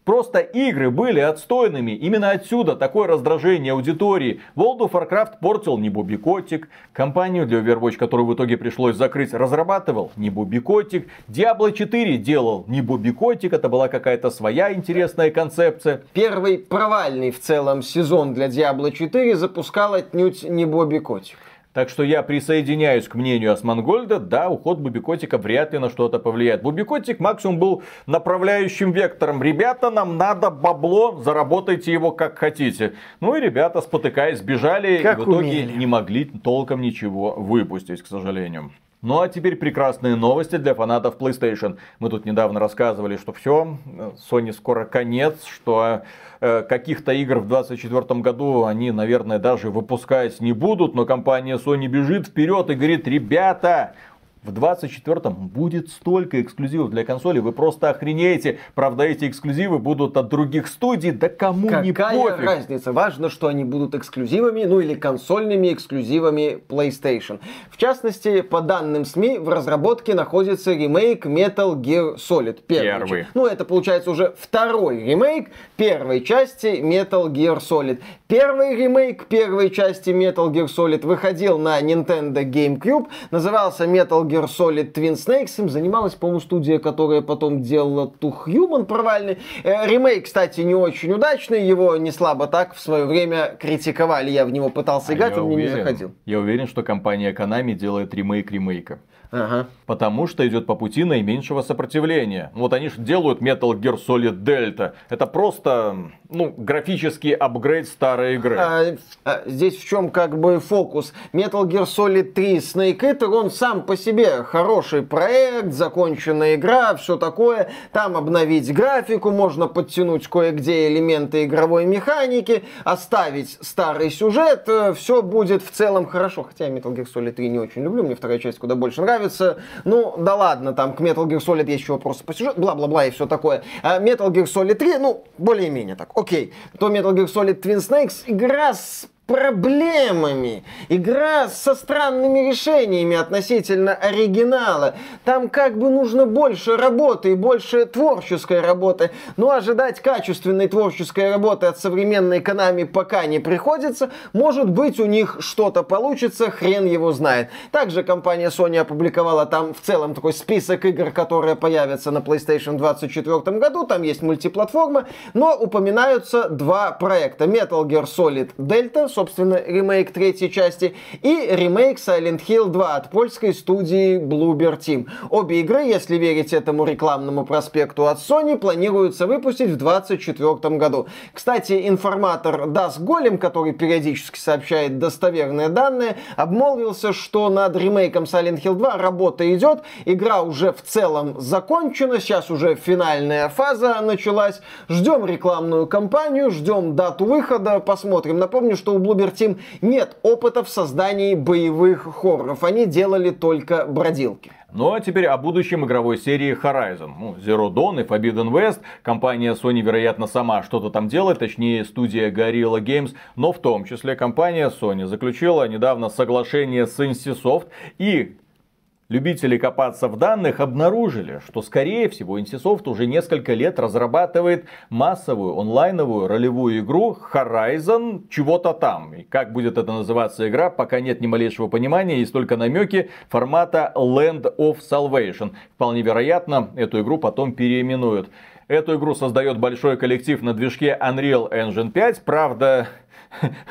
Просто игры были отстойными. Именно отсюда такое раздражение аудитории. World of Warcraft портил не Бобби Котик. Компанию для Overwatch, которую в итоге пришлось закрыть, разрабатывал не Бобби Котик. Диабло четыре делал не Бобби Котик. Это была какая-то своя интересная концепция. Первый провальный в целом сезон для Диабло четыре запускал отнюдь не Бобби Котик. Так что я присоединяюсь к мнению Османгольда, да, уход Бобби Котика вряд ли на что-то повлияет. Бобби Котик максимум был направляющим вектором. Ребята, нам надо бабло, заработайте его как хотите. Ну и ребята, спотыкаясь, бежали как и в итоге умели. Не могли толком ничего выпустить, к сожалению. Ну а теперь прекрасные новости для фанатов PlayStation. Мы тут недавно рассказывали, что все, Sony скоро конец, что э, каких-то игр в двадцать четвёртом году они, наверное, даже выпускать не будут. Но компания Sony бежит вперед и говорит, ребята, в двадцать четвёртом будет столько эксклюзивов для консолей, вы просто охренеете. Правда, эти эксклюзивы будут от других студий, да кому не пофиг. Какая разница? Важно, что они будут эксклюзивами, ну или консольными эксклюзивами PlayStation. В частности, по данным СМИ, в разработке находится ремейк Metal Gear Solid. Первый. первый. Ну, это получается уже второй ремейк первой части Metal Gear Solid. Первый ремейк первой части Metal Gear Solid выходил на Nintendo GameCube, назывался Metal Gear Solid Twin Snakes, им занималась, по-моему, студия, которая потом делала Two Human провальный. Э, ремейк, кстати, не очень удачный, его не слабо так в свое время критиковали, я в него пытался а играть, он уверен, мне не заходил. Я уверен, что компания Konami делает ремейк ремейка. Ага. Потому что идет по пути наименьшего сопротивления. Вот они же делают Metal Gear Solid Delta. Это просто, ну, графический апгрейд старой игры. А, а, здесь в чем как бы фокус? Metal Gear Solid три Snake Eater, он сам по себе хороший проект, законченная игра, все такое. Там обновить графику, можно подтянуть кое-где элементы игровой механики, оставить старый сюжет, все будет в целом хорошо. Хотя я Metal Gear Solid три не очень люблю, мне вторая часть куда больше нравится. Ну, да ладно, там к Metal Gear Solid есть еще вопросы по сюжету, бла-бла-бла и все такое. А Metal Gear Solid три, ну, более-менее так, окей. То Metal Gear Solid Twin Snakes игра с проблемами, игра со странными решениями относительно оригинала. Там как бы нужно больше работы и больше творческой работы. Но ожидать качественной творческой работы от современной Konami пока не приходится. Может быть, у них что-то получится, хрен его знает. Также компания Sony опубликовала там в целом такой список игр, которые появятся на PlayStation в двадцать четвёртом году. Там есть мультиплатформа, но упоминаются два проекта. Metal Gear Solid Delta, собственно, ремейк третьей части, и ремейк Silent Hill два от польской студии Bloober Team. Обе игры, если верить этому рекламному проспекту от Sony, планируется выпустить в двадцать четвёртом году. Кстати, информатор Das Golem, который периодически сообщает достоверные данные, обмолвился, что над ремейком Silent Hill два работа идет, игра уже в целом закончена, сейчас уже финальная фаза началась, ждем рекламную кампанию, ждем дату выхода, посмотрим. Напомню, что у Bloober Team нет опыта в создании боевых хорроров. Они делали только бродилки. Ну а теперь о будущем игровой серии Horizon. Ну, Zero Dawn и Forbidden West. Компания Sony, вероятно, сама что-то там делает, точнее студия Guerrilla Games. Но в том числе компания Sony заключила недавно соглашение с NCSoft, и любители копаться в данных обнаружили, что, скорее всего, NCSoft уже несколько лет разрабатывает массовую онлайновую ролевую игру Horizon чего-то там. И как будет это называться игра, пока нет ни малейшего понимания, есть только намеки формата Land of Salvation. Вполне вероятно, эту игру потом переименуют. Эту игру создает большой коллектив на движке Unreal Engine пять, правда,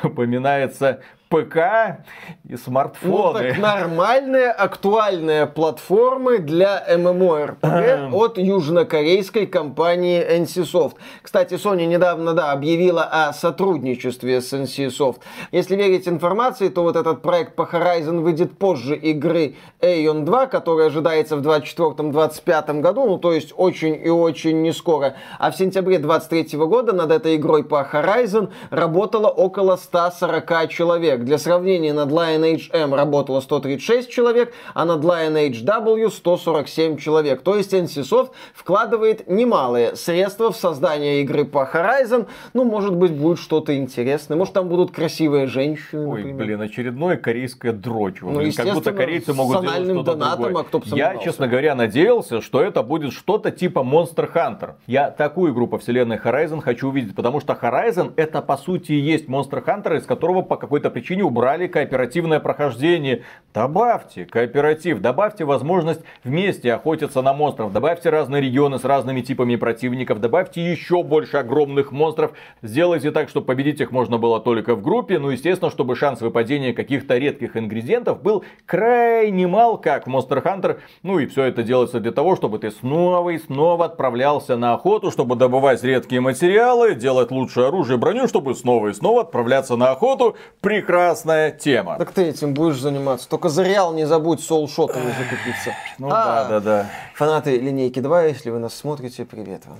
упоминается ПК и смартфоны. Ну так нормальные, актуальные платформы для MMORPG от южнокорейской компании NCSoft. Кстати, Sony недавно, да, объявила о сотрудничестве с NCSoft. Если верить информации, то вот этот проект по Horizon выйдет позже игры Aion два, которая ожидается в двадцать четвёртом — двадцать пятом году, ну то есть очень и очень не скоро. А в сентябре двадцать третьего года над этой игрой по Horizon работало около ста сорока человек. человек. Для сравнения, над Lineage M работало сто тридцать шесть человек, а над Lineage W сто сорок семь человек. То есть NCSoft вкладывает немалые средства в создание игры по Horizon. Ну, может быть, будет что-то интересное. Может, там будут красивые женщины, Ой, например. блин, очередное корейское дрочь. Ну, блин, как будто корейцы могут делать что-то донатом, другое. А кто Я, честно говоря, надеялся, что это будет что-то типа Monster Hunter. Я такую игру по вселенной Horizon хочу увидеть, потому что Horizon это, по сути, и есть Monster Hunter, из которого по какой-то причине убрали кооперативное прохождение. Добавьте кооператив, добавьте возможность вместе охотиться на монстров, добавьте разные регионы с разными типами противников, добавьте еще больше огромных монстров, сделайте так, чтобы победить их можно было только в группе, ну, естественно, чтобы шанс выпадения каких-то редких ингредиентов был крайне мал, как в Monster Hunter. Ну и все это делается для того, чтобы ты снова и снова отправлялся на охоту, чтобы добывать редкие материалы, делать лучшее оружие и броню, чтобы снова и снова отправляться на охоту. Прекрасная тема. Так ты этим будешь заниматься. Только за Реал не забудь соулшотами закупиться. Ну а, да, да, да. Фанаты линейки два, если вы нас смотрите, привет вам.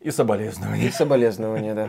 И соболезнования. И соболезнования, да.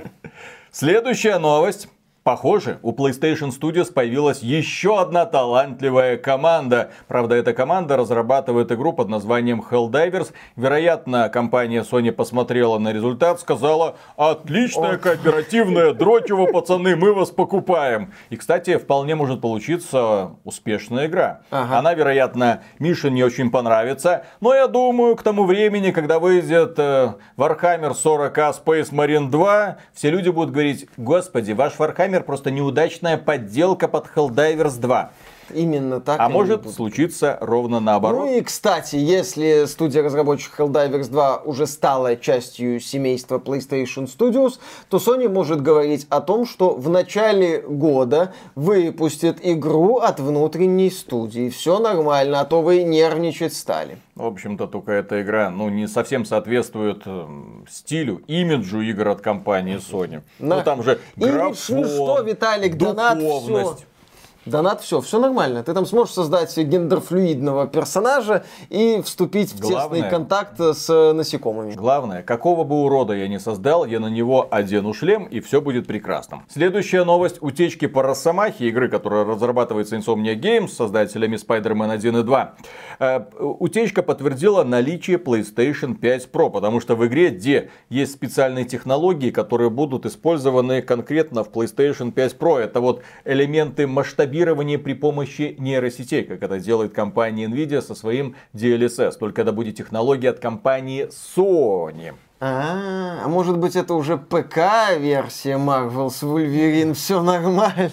Следующая новость. Похоже, у PlayStation Studios появилась еще одна талантливая команда. Правда, эта команда разрабатывает игру под названием Helldivers. Вероятно, компания Sony посмотрела на результат, сказала: отличная кооперативная дрочево, пацаны, мы вас покупаем. И, кстати, вполне может получиться успешная игра. Ага. Она, вероятно, Мише не очень понравится. Но я думаю, к тому времени, когда выйдет э, Warhammer сорок ка Space Marine два, все люди будут говорить: господи, ваш Warhammer просто неудачная подделка под Helldivers два. Именно так. А может случиться ровно наоборот. Ну и, кстати, если студия-разработчик Helldivers два уже стала частью семейства PlayStation Studios, то Sony может говорить о том, что в начале года выпустит игру от внутренней студии. Все нормально, а то вы нервничать стали. В общем-то, только эта игра, ну, не совсем соответствует э, стилю, имиджу игр от компании Sony. На... Ну, там же графон, ну что, Виталик, духовность. Донат, все. Донат, все, все нормально. Ты там сможешь создать гендерфлюидного персонажа и вступить в главное, тесный контакт с насекомыми. Главное, какого бы урода я ни создал, я на него одену шлем, и все будет прекрасно. Следующая новость. Утечки по Росомахе, игры, которая разрабатывается Insomnia Games, создателями Spider-Man один и два. Э, утечка подтвердила наличие PlayStation пять Pro, потому что в игре, где есть специальные технологии, которые будут использованы конкретно в PlayStation пять Pro. Это вот элементы масштабирования при помощи нейросетей, как это делает компания Nvidia со своим ди эл эс эс. Только это будет технология от компании Sony. А, -а, а может быть, это уже ПК-версия Marvel's Wolverine, все нормально.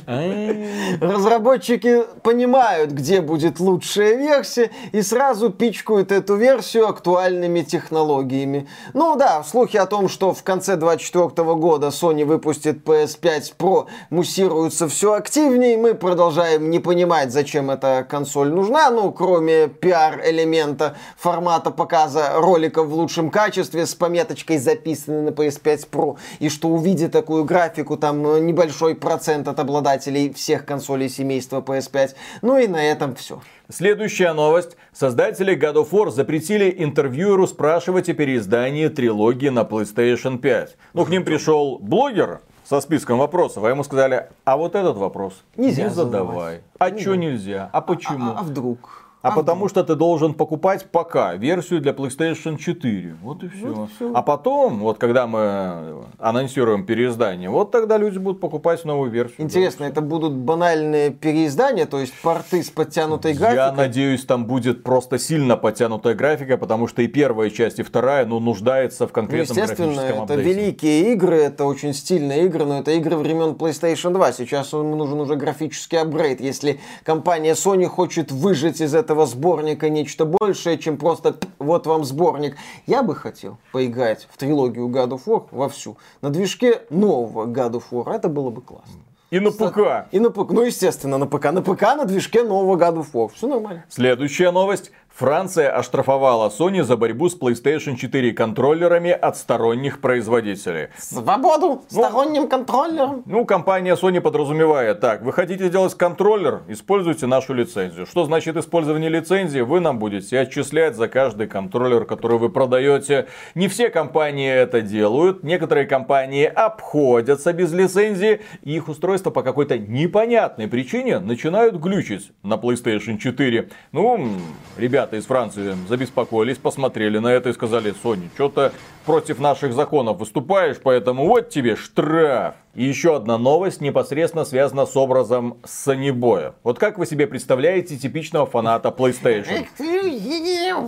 Разработчики понимают, где будет лучшая версия, и сразу пичкают эту версию актуальными технологиями. Ну да, слухи о том, что в конце две тысячи двадцать четвёртого года Sony выпустит пи эс пять Pro, муссируются все активнее, и мы продолжаем не понимать, зачем эта консоль нужна, ну, кроме пиар-элемента формата показа роликов в лучшем качестве с пометочкой записаны на пи эс пять Pro, и что увидя такую графику, там небольшой процент от обладателей всех консолей семейства пи эс пять. Ну и на этом все. Следующая новость. Создатели God of War запретили интервьюеру спрашивать о переиздании трилогии на PlayStation пять. Ну, к ним пришел блогер со списком вопросов, а ему сказали: а вот этот вопрос нельзя не задавай. задавать. А чё нельзя? А почему? А, а, а вдруг? А, а потому да. что ты должен покупать пока версию для PlayStation четыре. Вот и все. Вот и все. А потом, вот когда мы анонсируем переиздание, вот тогда люди будут покупать новую версию. Интересно, это будут банальные переиздания, то есть порты с подтянутой графикой? Я надеюсь, там будет просто сильно подтянутая графика, потому что и первая часть, и вторая, ну, нуждается в конкретном графическом апдейте. Естественно, это великие игры, это очень стильные игры, но это игры времен PlayStation два. Сейчас им нужен уже графический апгрейд. Если компания Sony хочет выжать из этого этого сборника нечто большее, чем просто вот вам сборник. Я бы хотел поиграть в трилогию God of War вовсю на движке нового God of War. Это было бы классно. И на ПК. И на ПК. Ну, естественно, на ПК. На ПК, на движке нового God of War. Все нормально. Следующая новость. Франция оштрафовала Sony за борьбу с PlayStation четыре контроллерами от сторонних производителей. Свободу ну, сторонним контроллерам. Ну, компания Sony подразумевает так. Вы хотите делать контроллер? Используйте нашу лицензию. Что значит использование лицензии? Вы нам будете отчислять за каждый контроллер, который вы продаете. Не все компании это делают. Некоторые компании обходятся без лицензии. И их устройства по какой-то непонятной причине начинают глючить на PlayStation четыре. Ну, ребята из Франции забеспокоились, посмотрели на это и сказали: Sony, что-то против наших законов выступаешь, поэтому вот тебе штраф. И еще одна новость непосредственно связана с образом Сонибоя. Вот как вы себе представляете типичного фаната PlayStation?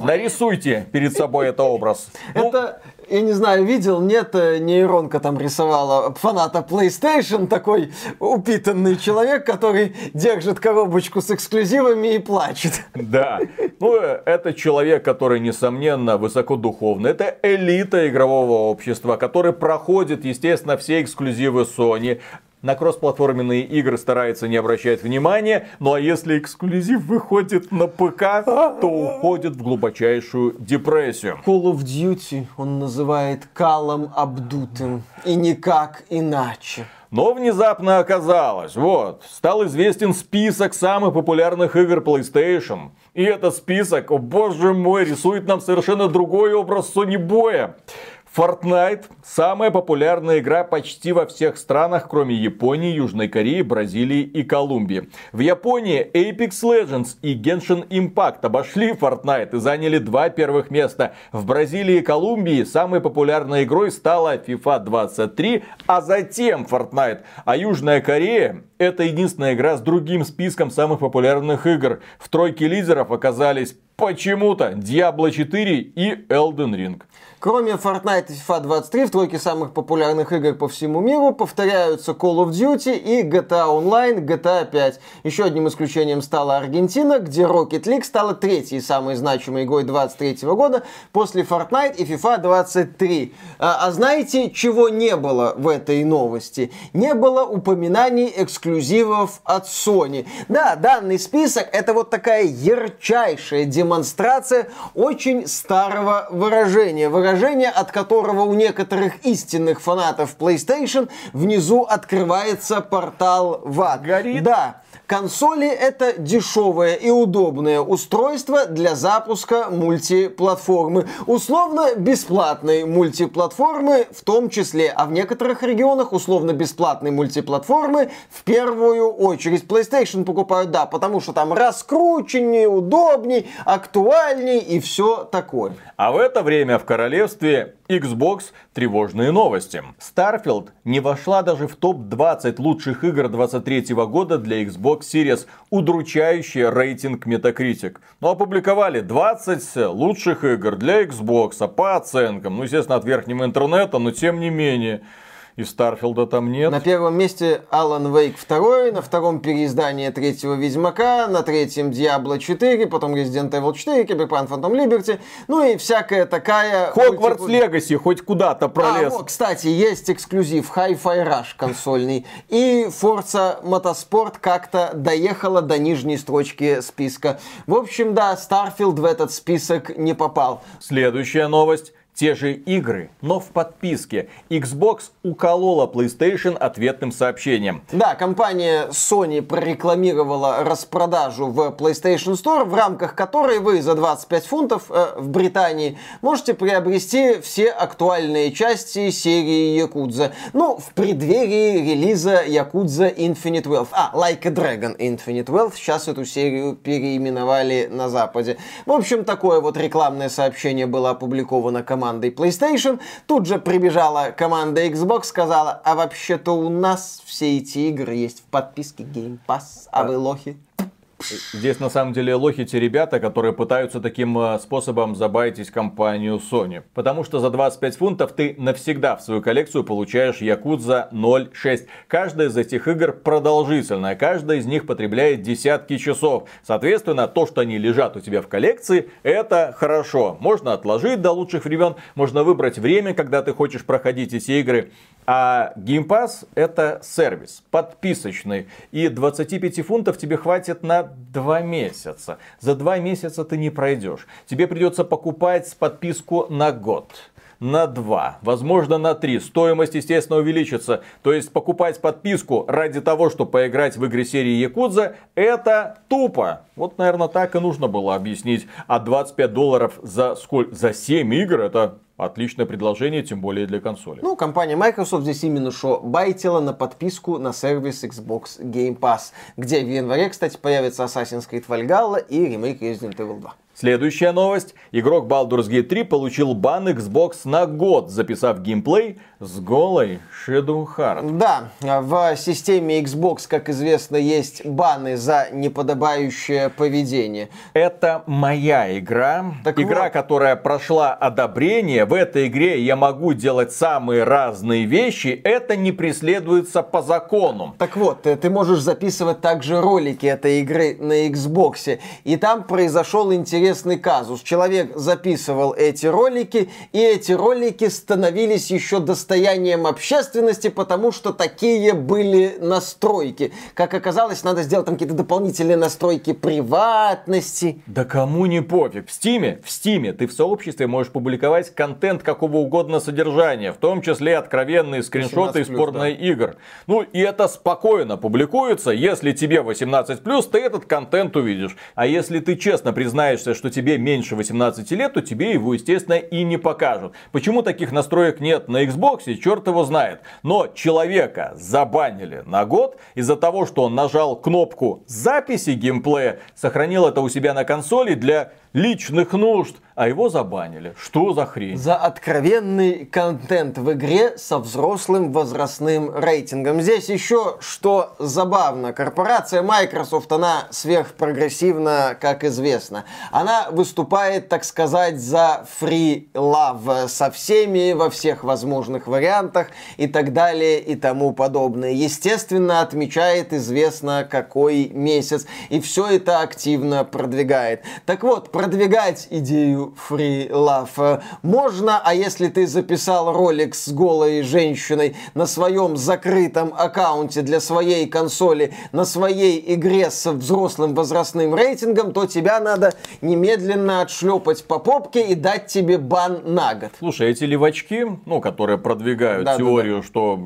Нарисуйте перед собой это образ. Это... Я не знаю, видел, нет, нейронка там рисовала фаната PlayStation, такой упитанный человек, который держит коробочку с эксклюзивами и плачет. Да, ну это человек, который, несомненно, высокодуховный. Это элита игрового общества, который проходит, естественно, все эксклюзивы Sony. На кроссплатформенные игры старается не обращать внимания, ну а если эксклюзив выходит на ПК, то уходит в глубочайшую депрессию. Call of Duty он называет калом обдутым, и никак иначе. Но внезапно оказалось, вот, стал известен список самых популярных игр PlayStation. И этот список, о боже мой, рисует нам совершенно другой образ Сонибоя. Fortnite – самая популярная игра почти во всех странах, кроме Японии, Южной Кореи, Бразилии и Колумбии. В Японии Apex Legends и Genshin Impact обошли Fortnite и заняли два первых места. В Бразилии и Колумбии самой популярной игрой стала FIFA двадцать три, а затем Fortnite. А Южная Корея – это единственная игра с другим списком самых популярных игр. В тройке лидеров оказались почему-то Diablo четыре и Elden Ring. Кроме Fortnite и FIFA двадцать три, в тройке самых популярных игр по всему миру повторяются Call of Duty и Джи Ти Эй Онлайн, Джи Ти Эй пять. Еще одним исключением стала Аргентина, где Rocket League стала третьей самой значимой игрой двадцать третьего года после Fortnite и FIFA двадцать три. А, а знаете, чего не было в этой новости? Не было упоминаний эксклюзивов от Sony. Да, данный список это вот такая ярчайшая демонстрация очень старого выражения. Выражение, от которого у некоторых истинных фанатов PlayStation внизу открывается портал в ад. Горит? Да. Консоли — это дешевое и удобное устройство для запуска мультиплатформы. Условно бесплатной мультиплатформы в том числе, а в некоторых регионах условно бесплатной мультиплатформы в первую очередь. PlayStation покупают, да, потому что там раскрученнее, удобней, актуальней и все такое. А в это время в королевстве Xbox тревожные новости. Starfield не вошла даже в топ двадцать лучших игр двадцать третьего года для Xbox Series, удручающий рейтинг Metacritic. Но опубликовали двадцать лучших игр для Xbox по оценкам. Ну, естественно, от верхнего интернета, но тем не менее. И Старфилда там нет. На первом месте Алан Вейк два, на втором переиздание третьего Ведьмака, на третьем Диабло четыре, потом Резидент Эвил четыре, Киберпанк Фантом Либерти, ну и всякая такая... Хогвартс Легаси хоть куда-то пролез. А, вот, кстати, есть эксклюзив Hi-Fi Rush консольный. И Forza Motorsport как-то доехала до нижней строчки списка. В общем, да, Старфилд в этот список не попал. Следующая новость. Те же игры, но в подписке. Xbox уколола PlayStation ответным сообщением. Да, компания Sony прорекламировала распродажу в PlayStation Store, в рамках которой вы за двадцать пять фунтов э, в Британии можете приобрести все актуальные части серии Yakuza. Ну, в преддверии релиза Yakuza Infinite Wealth. А, Like a Dragon Infinite Wealth. Сейчас эту серию переименовали на Западе. В общем, такое вот рекламное сообщение было опубликовано командой PlayStation. Тут же прибежала команда Xbox, сказала: а вообще-то у нас все эти игры есть в подписке Game Pass, а вы лохи. Здесь на самом деле лохи те ребята, которые пытаются таким способом забайтить компанию Sony. Потому что за двадцать пять фунтов ты навсегда в свою коллекцию получаешь Якудза ноль шесть. Каждая из этих игр продолжительная, каждая из них потребляет десятки часов. Соответственно, то, что они лежат у тебя в коллекции, это хорошо. Можно отложить до лучших времен, можно выбрать время, когда ты хочешь проходить эти игры. А Game Pass это сервис подписочный. И двадцати пяти фунтов тебе хватит на два месяца. За два месяца ты не пройдешь. Тебе придется покупать подписку на год. На два, возможно на три. Стоимость, естественно, увеличится. То есть покупать подписку ради того, чтобы поиграть в игры серии Yakuza, это тупо. Вот, наверное, так и нужно было объяснить. А двадцать пять долларов за сколько? За семь игр это... Отличное предложение, тем более для консоли. Ну, компания Microsoft здесь именно что байтила на подписку на сервис Xbox Game Pass, где в январе, кстати, появится Assassin's Creed Valhalla и ремейк Resident Evil два. Следующая новость. Игрок Baldur's Gate три получил бан Xbox на год, записав геймплей с голой Shadow Heart. Да, в системе Xbox, как известно, есть баны за неподобающее поведение. Это моя игра. Так игра, вот... которая прошла одобрение. В этой игре я могу делать самые разные вещи. Это не преследуется по закону. Так вот, ты можешь записывать также ролики этой игры на Xbox. И там произошел интересный казус. Человек записывал эти ролики, и эти ролики становились еще достоянием общественности, потому что такие были настройки. Как оказалось, надо сделать там какие-то дополнительные настройки приватности. Да кому не пофиг. В Стиме, в Стиме ты в сообществе можешь публиковать контент какого угодно содержания, в том числе откровенные скриншоты из порно игр. Ну и это спокойно публикуется. Если тебе восемнадцать плюс, ты этот контент увидишь. А если ты честно признаешься, что тебе меньше восемнадцати лет, то тебе его, естественно, и не покажут. Почему таких настроек нет на Xbox, черт его знает. Но человека забанили на год из-за того, что он нажал кнопку записи геймплея, сохранил это у себя на консоли для личных нужд, а его забанили. Что за хрень? За откровенный контент в игре со взрослым возрастным рейтингом. Здесь еще что забавно. Корпорация Microsoft, она сверхпрогрессивна, как известно. Она выступает, так сказать, за free love со всеми, во всех возможных вариантах и так далее и тому подобное. Естественно, отмечает известно какой месяц. И все это активно продвигает. Так вот, продвигать идею free love можно, а если ты записал ролик с голой женщиной на своем закрытом аккаунте для своей консоли, на своей игре с взрослым возрастным рейтингом, то тебя надо немедленно отшлепать по попке и дать тебе бан на год. Слушай, эти левачки, ну, которые продвигают да, теорию, да, да. что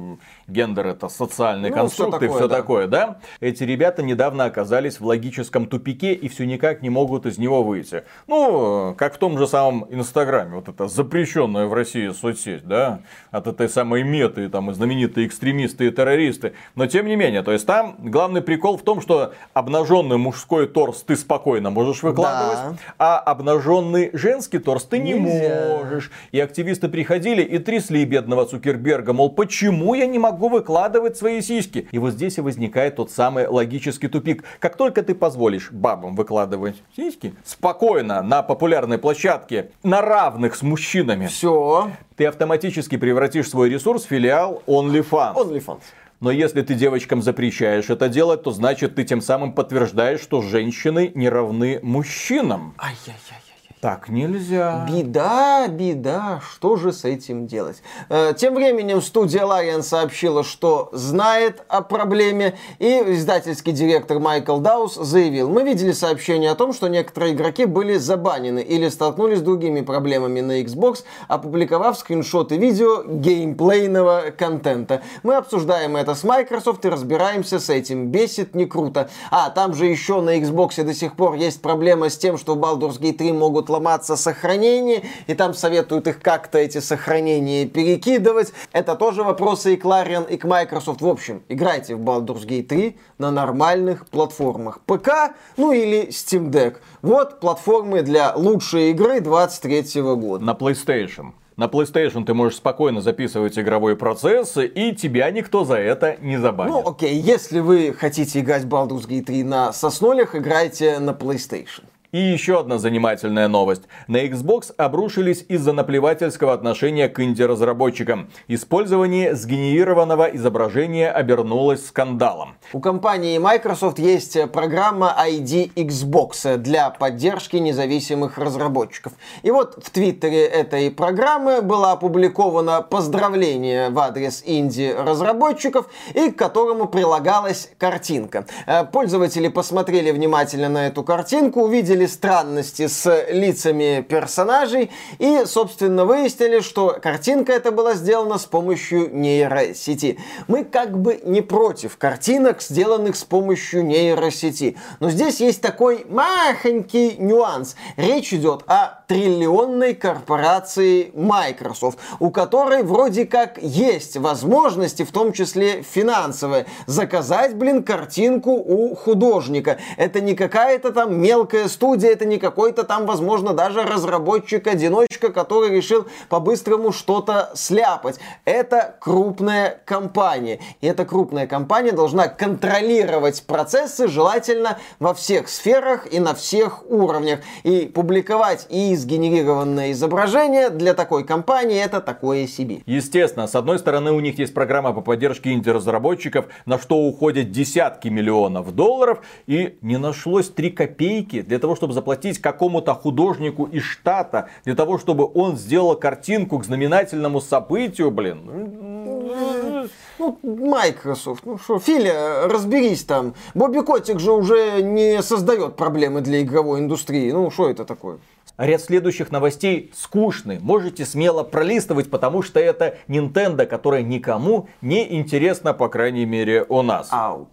гендер это социальный ну, конструкт и все такое, да. да? Эти ребята недавно оказались в логическом тупике и все никак не могут из него выйти. Ну, как в том же самом Инстаграме, вот эта запрещенная в России соцсеть, да, от этой самой меты, там, и знаменитые экстремисты и террористы. Но, тем не менее, то есть, там главный прикол в том, что обнаженный мужской торс ты спокойно можешь выкладывать, да. а обнаженный женский торс ты не Нельзя. можешь. И активисты приходили и трясли бедного Цукерберга, мол, почему я не могу выкладывать свои сиськи? И вот здесь и возникает тот самый логический тупик. Как только ты позволишь бабам выкладывать сиськи, спокойно на популярной площадке, на равных с мужчинами, все, ты автоматически превратишь свой ресурс в филиал OnlyFans. OnlyFans. Но если ты девочкам запрещаешь это делать, то значит ты тем самым подтверждаешь, что женщины не равны мужчинам. Ай-яй-яй. Так нельзя. Беда, беда. Что же с этим делать? Э, тем временем студия Larian сообщила, что знает о проблеме. И издательский директор Майкл Даус заявил: мы видели сообщение о том, что некоторые игроки были забанены или столкнулись с другими проблемами на Xbox, опубликовав скриншоты видео геймплейного контента. Мы обсуждаем это с Microsoft и разбираемся с этим. Бесит, не круто. А, там же еще на Xbox до сих пор есть проблема с тем, что в Baldur's Gate три могут ломаться сохранения, и там советуют их как-то эти сохранения перекидывать. Это тоже вопросы и к Larian, и к Microsoft. В общем, играйте в Baldur's Gate три на нормальных платформах. ПК, ну или Steam Deck. Вот платформы для лучшей игры двадцать третьего года. На PlayStation. На PlayStation ты можешь спокойно записывать игровой процесс, и тебя никто за это не забанит. Ну окей, если вы хотите играть в Baldur's Gate три на соснолях, играйте на PlayStation. И еще одна занимательная новость. На Xbox обрушились из-за наплевательского отношения к инди-разработчикам. Использование сгенерированного изображения обернулось скандалом. У компании Microsoft есть программа ай ди Xbox для поддержки независимых разработчиков. И вот в твиттере этой программы было опубликовано поздравление в адрес инди-разработчиков, и к которому прилагалась картинка. Пользователи посмотрели внимательно на эту картинку, увидели странности с лицами персонажей и, собственно, выяснили, что картинка эта была сделана с помощью нейросети. Мы как бы не против картинок, сделанных с помощью нейросети. Но здесь есть такой махонький нюанс. Речь идет о триллионной корпорации Microsoft, у которой вроде как есть возможности, в том числе финансовые, заказать, блин, картинку у художника. Это не какая-то там мелкая студия, это не какой-то там, возможно, даже разработчик-одиночка, который решил по-быстрому что-то сляпать. Это крупная компания. И эта крупная компания должна контролировать процессы, желательно во всех сферах и на всех уровнях. И публиковать и сгенерированное изображение для такой компании — это такое себе. Естественно, с одной стороны, у них есть программа по поддержке инди-разработчиков, на что уходят десятки миллионов долларов, и не нашлось три копейки для того, чтобы заплатить какому-то художнику из штата, для того, чтобы он сделал картинку к знаменательному событию, блин. Ну, Microsoft, ну что, Филя, разберись там. Бобби Котик же уже не создает проблемы для игровой индустрии. Ну, что это такое? Ряд следующих новостей скучны, можете смело пролистывать, потому что это Nintendo, которая никому не интересна, по крайней мере, у нас. Ауч.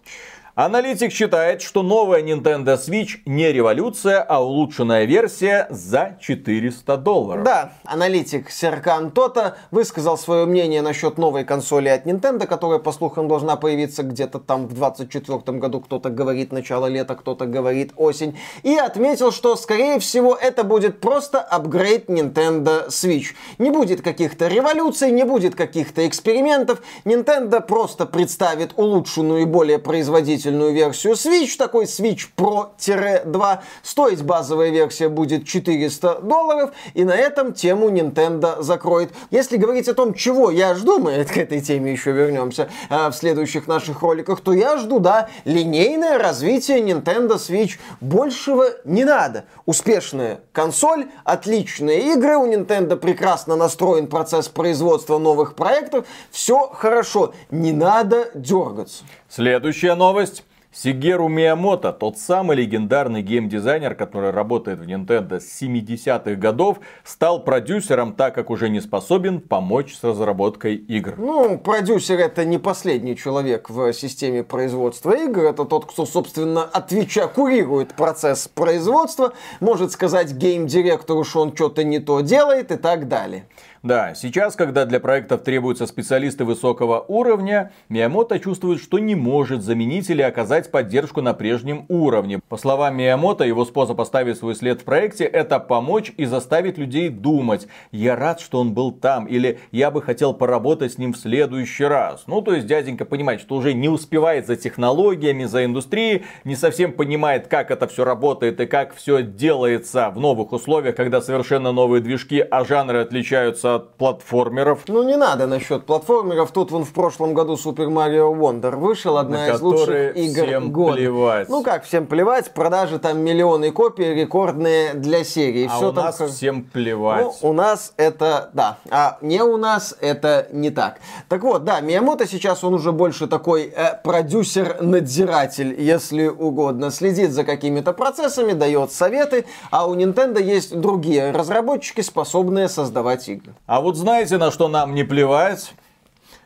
Аналитик считает, что новая Nintendo Switch не революция, а улучшенная версия за четыреста долларов. Да, аналитик Серкан Тота высказал свое мнение насчет новой консоли от Nintendo, которая, по слухам, должна появиться где-то там в двадцать четвёртом году. Кто-то говорит начало лета, кто-то говорит осень. И отметил, что, скорее всего, это будет просто апгрейд Nintendo Switch. Не будет каких-то революций, не будет каких-то экспериментов. Nintendo просто представит улучшенную и более производительную версию Switch, такой Switch Pro-два. Стоить базовая версия будет четыреста долларов, и на этом тему Nintendo закроет. Если говорить о том, чего я жду, мы к этой теме еще вернемся э, в следующих наших роликах, то я жду, да, линейное развитие Nintendo Switch. Большего не надо. Успешная консоль, отличные игры, у Nintendo прекрасно настроен процесс производства новых проектов, все хорошо, не надо дергаться. Следующая новость. Сигеру Миямото, тот самый легендарный геймдизайнер, который работает в Nintendo с семидесятых годов, стал продюсером, так как уже не способен помочь с разработкой игр. Ну, продюсер — это не последний человек в системе производства игр. Это тот, кто, собственно, отвеча, курирует процесс производства, может сказать гейм-директору, что он что-то не то делает и так далее. Да, сейчас, когда для проектов требуются специалисты высокого уровня, Миямото чувствует, что не может заменить или оказать поддержку на прежнем уровне. По словам Миямото, его способ оставить свой след в проекте — это помочь и заставить людей думать. Я рад, что он был там, или я бы хотел поработать с ним в следующий раз. Ну, то есть дяденька понимает, что уже не успевает за технологиями, за индустрией, не совсем понимает, как это все работает и как все делается в новых условиях, когда совершенно новые движки, а жанры отличаются от платформеров. Ну не надо насчет платформеров. Тут вон в прошлом году Super Mario Wonder вышел, одна из лучших игр года. Плевать. Ну как всем плевать, продажи там миллионы копий, рекордные для серии. А все у там нас как... всем плевать. Ну, у нас это, да, а не у нас это не так. Так вот, да, Миямото сейчас он уже больше такой э, продюсер-надзиратель, если угодно. Следит за какими-то процессами, дает советы, а у Nintendo есть другие разработчики, способные создавать игры. А вот знаете, на что нам не плевать?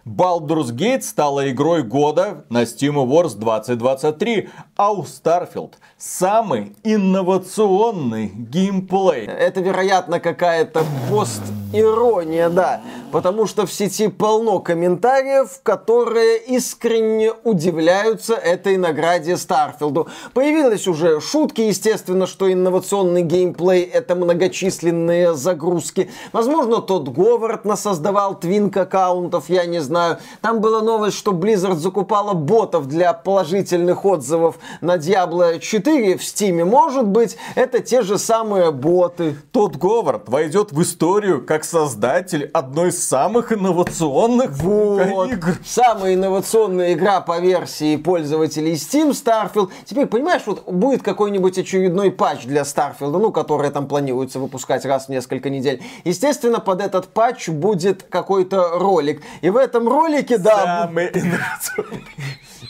Baldur's Gate стала игрой года на Steam Awards двадцать двадцать три, а у Starfield самый инновационный геймплей. Это, вероятно, какая-то пост... Ирония, да. Потому что в сети полно комментариев, которые искренне удивляются этой награде Starfield'у. Появились уже шутки, естественно, что инновационный геймплей — это многочисленные загрузки. Возможно, тот Говард насоздавал твинк-аккаунтов, я не знаю. Там была новость, что Blizzard закупала ботов для положительных отзывов на Diablo четыре в Steam. Может быть, это те же самые боты. Тот Говард войдет в историю как создатель одной из самых инновационных вот. игр. Самая инновационная игра по версии пользователей Steam — Starfield. Теперь, понимаешь, вот будет какой-нибудь очередной патч для Starfield, ну, который там планируется выпускать раз в несколько недель. Естественно, под этот патч будет какой-то ролик. И в этом ролике, да... Самый инновационный.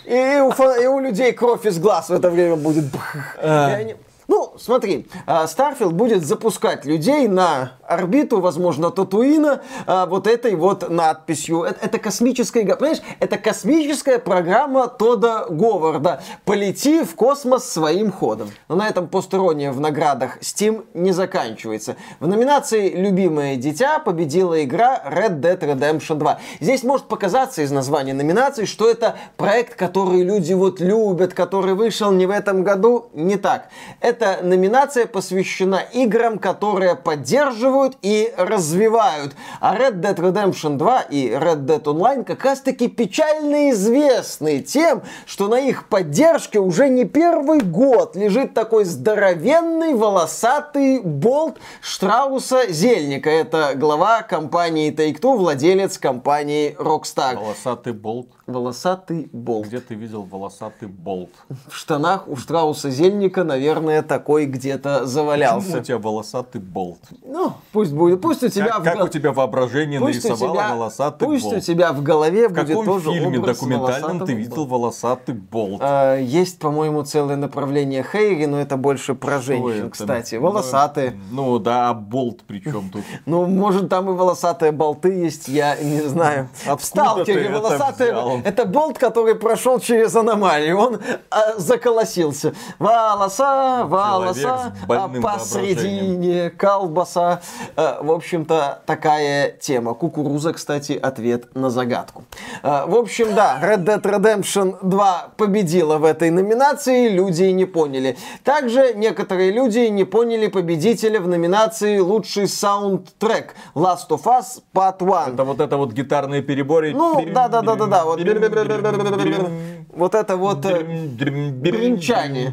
И у, фан... и у людей кровь из глаз в это время будет. Ну, смотри, Starfield будет запускать людей на орбиту, возможно, Татуина, вот этой вот надписью. Это, это космическая игра, понимаешь? Это космическая программа Тодда Говарда. Полети в космос своим ходом. Но на этом постерония в наградах Steam не заканчивается. В номинации «Любимое дитя» победила игра Ред Дед Редемпшн два. Здесь может показаться из названия номинации, что это проект, который люди вот любят, который вышел не в этом году. Не так. Эта номинация посвящена играм, которые поддерживают и развивают. А Ред Дед Редемпшн два и Ред Дед Онлайн как раз-таки печально известны тем, что на их поддержке уже не первый год лежит такой здоровенный волосатый болт Штрауса Зельника. Это глава компании Take-Two, владелец компании Rockstar. Волосатый болт? Волосатый болт. Где ты видел волосатый болт? В штанах у Штрауса Зельника, наверное, такой где-то завалялся. Почему у тебя волосатый болт? Ну, пусть будет. Пусть у тебя... Как, в... как у тебя воображение пусть нарисовало тебя... волосатый пусть болт? Пусть у тебя в голове в будет тоже образ. В каком фильме документальном ты видел болт? волосатый болт? А, есть, по-моему, целое направление Хейри, но это больше про женщин, кстати. Волосатые. Ну, ну да, а болт при чем тут? Ну, может, там и волосатые болты есть, я не знаю. В Сталкере волосатые... Это болт, который прошел через аномалию. Он а, заколосился. Волоса, волоса, а посредине колбаса. А, в общем-то, такая тема. Кукуруза, кстати, ответ на загадку. А, в общем, да, Ред Дед Редемпшн два победила в этой номинации. Люди не поняли. Также некоторые люди не поняли победителя в номинации «Лучший саундтрек» Ласт оф Ас Парт Уан. Это вот это вот гитарные переборы. Ну, да-да-да-да-да. Вот. Вот это вот бринчание.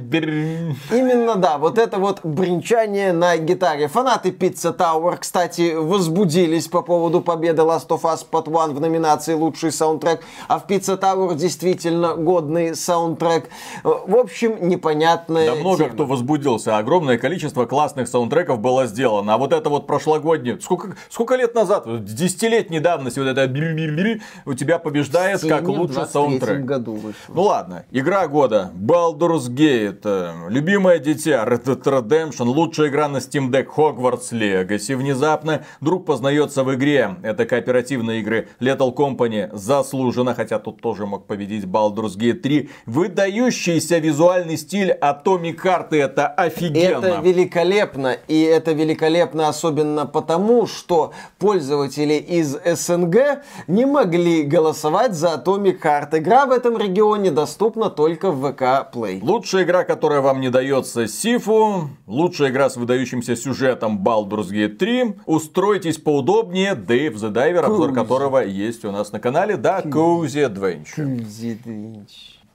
Именно, да, вот это вот бринчание на гитаре. Фанаты Pizza Tower, кстати, возбудились по поводу победы Ласт оф Ас Парт Уан в номинации «Лучший саундтрек», а в Pizza Tower действительно годный саундтрек. В общем, непонятная тема. Да много кто возбудился. Огромное количество классных саундтреков было сделано. А вот это вот прошлогоднее, сколько, сколько лет назад, десятилетней давности, вот это у тебя побеждает как лучший саундтрек. Году вышло. Ну ладно, игра года. Baldur's Gate, любимое дитя Red Dead Redemption, лучшая игра на Steam Deck Hogwarts Legacy. Внезапно друг познается в игре. Это кооперативные игры Little Company заслуженно, хотя тут тоже мог победить Балдурс Гейт три. Выдающийся визуальный стиль Atomic Heart, это офигенно. Это великолепно, и это великолепно особенно потому, что пользователи из СНГ не могли голосовать за Atomic Heart. Игра в этом регионе доступна только в Ви Ка Плей. Лучшая игра, которая вам не дается, Сифу. Лучшая игра с выдающимся сюжетом Балдурс Гейт три. Устройтесь поудобнее. Dave the Diver, Cozy, обзор которого есть у нас на канале. Да, Cozy Adventure. Cozy Adventure.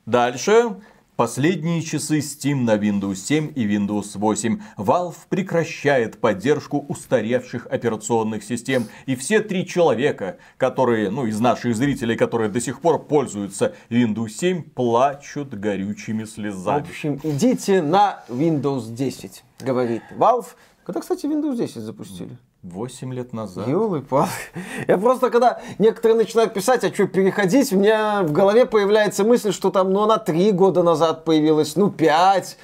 Дальше. Последние часы Steam на Виндоус семь и Виндоус восемь. Valve прекращает поддержку устаревших операционных систем. И все три человека, которые, ну, из наших зрителей, которые до сих пор пользуются Виндоус семь, плачут горючими слезами. В общем, идите на Виндоус десять, говорит Valve. Когда, кстати, Виндоус десять запустили? восемь лет назад. Ёлы-палы. Я просто, когда некоторые начинают писать, а что переходить, у меня в голове появляется мысль, что там, ну, она три года назад появилась, ну, пять.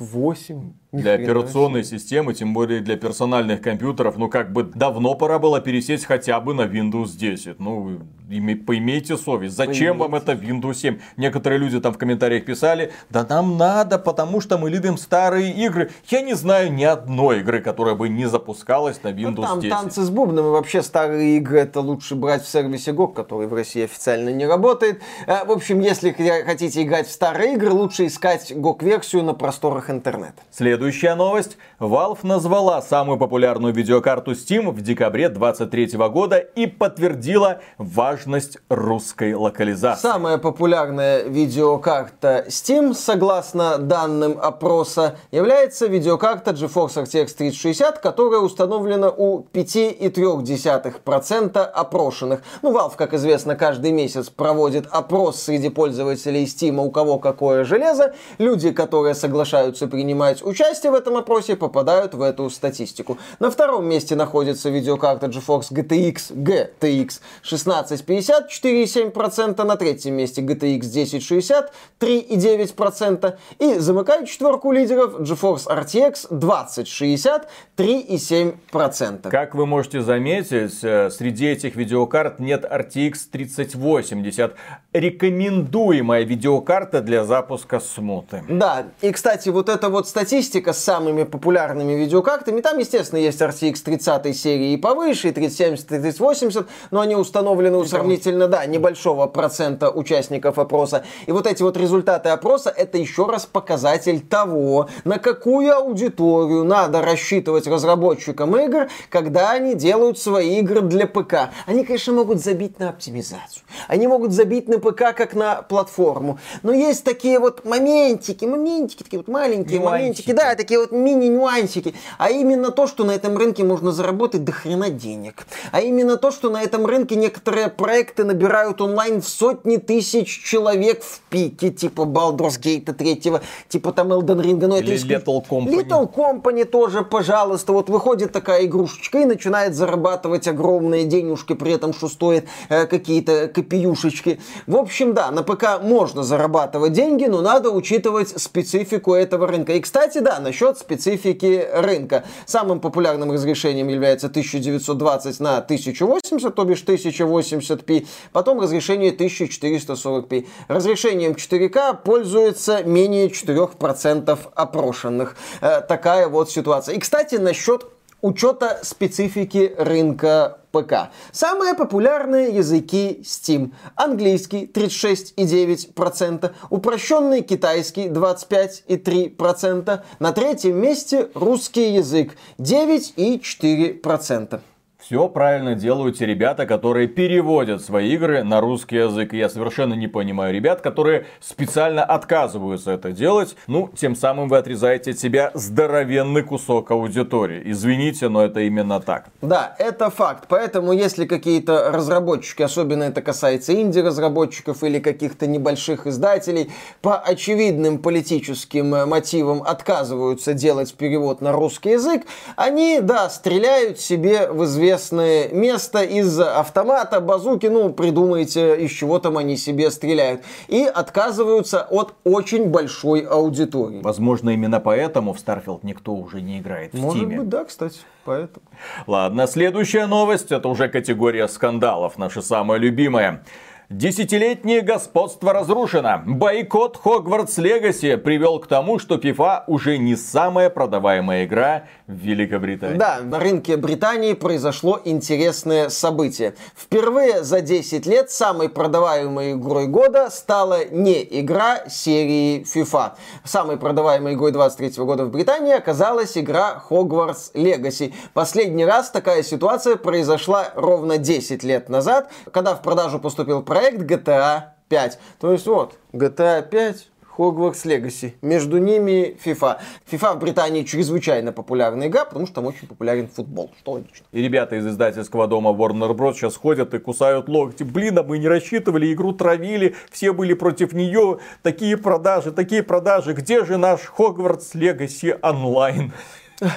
восемь. Для операционной вообще. Системы, тем более для персональных компьютеров, ну как бы давно пора было пересесть хотя бы на Windows десять. Ну, име, поимейте совесть. Зачем поимейте. Вам это Windows семь? Некоторые люди там в комментариях писали, да нам надо, потому что мы любим старые игры. Я не знаю ни одной игры, которая бы не запускалась на Windows ну, там десять. Там танцы с бубном и вообще старые игры это лучше брать в сервисе джи о джи, который в России официально не работает. В общем, если хотите играть в старые игры, лучше искать джи о джи-версию на просторах интернета. Следующая новость. Valve назвала самую популярную видеокарту Steam в декабре две тысячи двадцать третьего года и подтвердила важность русской локализации. Самая популярная видеокарта Steam, согласно данным опроса, является видеокарта GeForce эр ти экс тридцать шестьдесят, которая установлена у пять целых три десятых процента опрошенных. Ну, Valve, как известно, каждый месяц проводит опрос среди пользователей Steam, у кого какое железо. Люди, которые соглашаются принимать участие в этом опросе, попадают в эту статистику. На втором месте находится видеокарта GeForce джи ти экс, джи ти экс шестнадцать пятьдесят, четыре целых семь десятых процента. На третьем месте джи ти экс тысяча шестьдесят, три целых девять десятых процента. И замыкает четверку лидеров GeForce эр ти экс двадцать шестьдесят, три целых семь десятых процента. Как вы можете заметить, среди этих видеокарт нет эр ти экс тридцать восемьдесят. Рекомендуемая видеокарта для запуска смуты. Да, и кстати, вот эта вот статистика с самыми популярными видеокартами. Там, естественно, есть эр ти экс тридцать серии и повыше, и тридцать семьдесят, и тридцать восемьдесят, но они установлены у сравнительно, да, небольшого процента участников опроса. И вот эти вот результаты опроса, это еще раз показатель того, на какую аудиторию надо рассчитывать разработчикам игр, когда они делают свои игры для ПК. Они, конечно, могут забить на оптимизацию. Они могут забить на ПК, как на платформу. Но есть такие вот моментики, моментики, такие вот маленькие моментики, да, такие вот мини-нюансики, а именно то, что на этом рынке можно заработать до хрена денег, а именно то, что на этом рынке некоторые проекты набирают онлайн в сотни тысяч человек в пике, типа Baldur's Gate третьего, типа там Elden Ring, ну, это иск... Little Company. Little Company тоже, пожалуйста, вот выходит такая игрушечка и начинает зарабатывать огромные денежки, при этом что стоит э, какие-то копиюшечки. В общем, да, на ПК можно зарабатывать деньги, но надо учитывать специфику этого рынка. И, кстати, да, насчет специфики рынка. Самым популярным разрешением является тысяча девятьсот двадцать на тысяча восемьдесят, то бишь тысяча восемьдесят пи, потом разрешение тысяча четыреста сорок пи. Разрешением четыре ка пользуется менее четырех процентов опрошенных. Э, такая вот ситуация. И, кстати, насчет учета специфики рынка ПК. Самые популярные языки Steam. Английский тридцать шесть целых девять десятых процента, упрощенный китайский двадцать пять целых три десятых процента, на третьем месте русский язык девять целых четыре десятых процента. Все правильно делают те ребята, которые переводят свои игры на русский язык. И я совершенно не понимаю ребят, которые специально отказываются это делать. Ну, тем самым вы отрезаете от себя здоровенный кусок аудитории. Извините, но это именно так. Да, это факт. Поэтому, если какие-то разработчики, особенно это касается инди-разработчиков или каких-то небольших издателей, по очевидным политическим мотивам отказываются делать перевод на русский язык, они, да, стреляют себе в известность. Место из автомата, базуки, ну, придумайте, из чего там они себе стреляют. И отказываются от очень большой аудитории. Возможно, именно поэтому в Starfield никто уже не играет в Steam. Может быть, да, кстати, поэтому. Ладно, следующая новость, это уже категория скандалов, наша самая любимая. Десятилетнее господство разрушено. Бойкот Hogwarts Legacy привел к тому, что FIFA уже не самая продаваемая игра в Великобритании. Да, на рынке Британии произошло интересное событие. Впервые за десять лет самой продаваемой игрой года стала не игра серии FIFA. Самой продаваемой игрой двадцать третьего года в Британии оказалась игра Hogwarts Legacy. Последний раз такая ситуация произошла ровно десять лет назад, когда в продажу поступил проект Проект джи ти эй пять. То есть вот, джи ти эй пять... Hogwarts Legacy. Между ними FIFA. FIFA в Британии чрезвычайно популярная игра, потому что там очень популярен футбол, что логично. И ребята из издательского дома Warner Bros. Сейчас ходят и кусают локти. Блин, а мы не рассчитывали, игру травили, все были против нее. Такие продажи, такие продажи. Где же наш Hogwarts Legacy онлайн?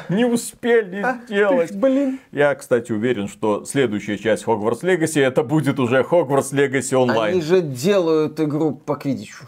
Не успели а, делать. Ты, блин. Я, кстати, уверен, что следующая часть Hogwarts Legacy, это будет уже Hogwarts Legacy онлайн. Они же делают игру по квиддичу.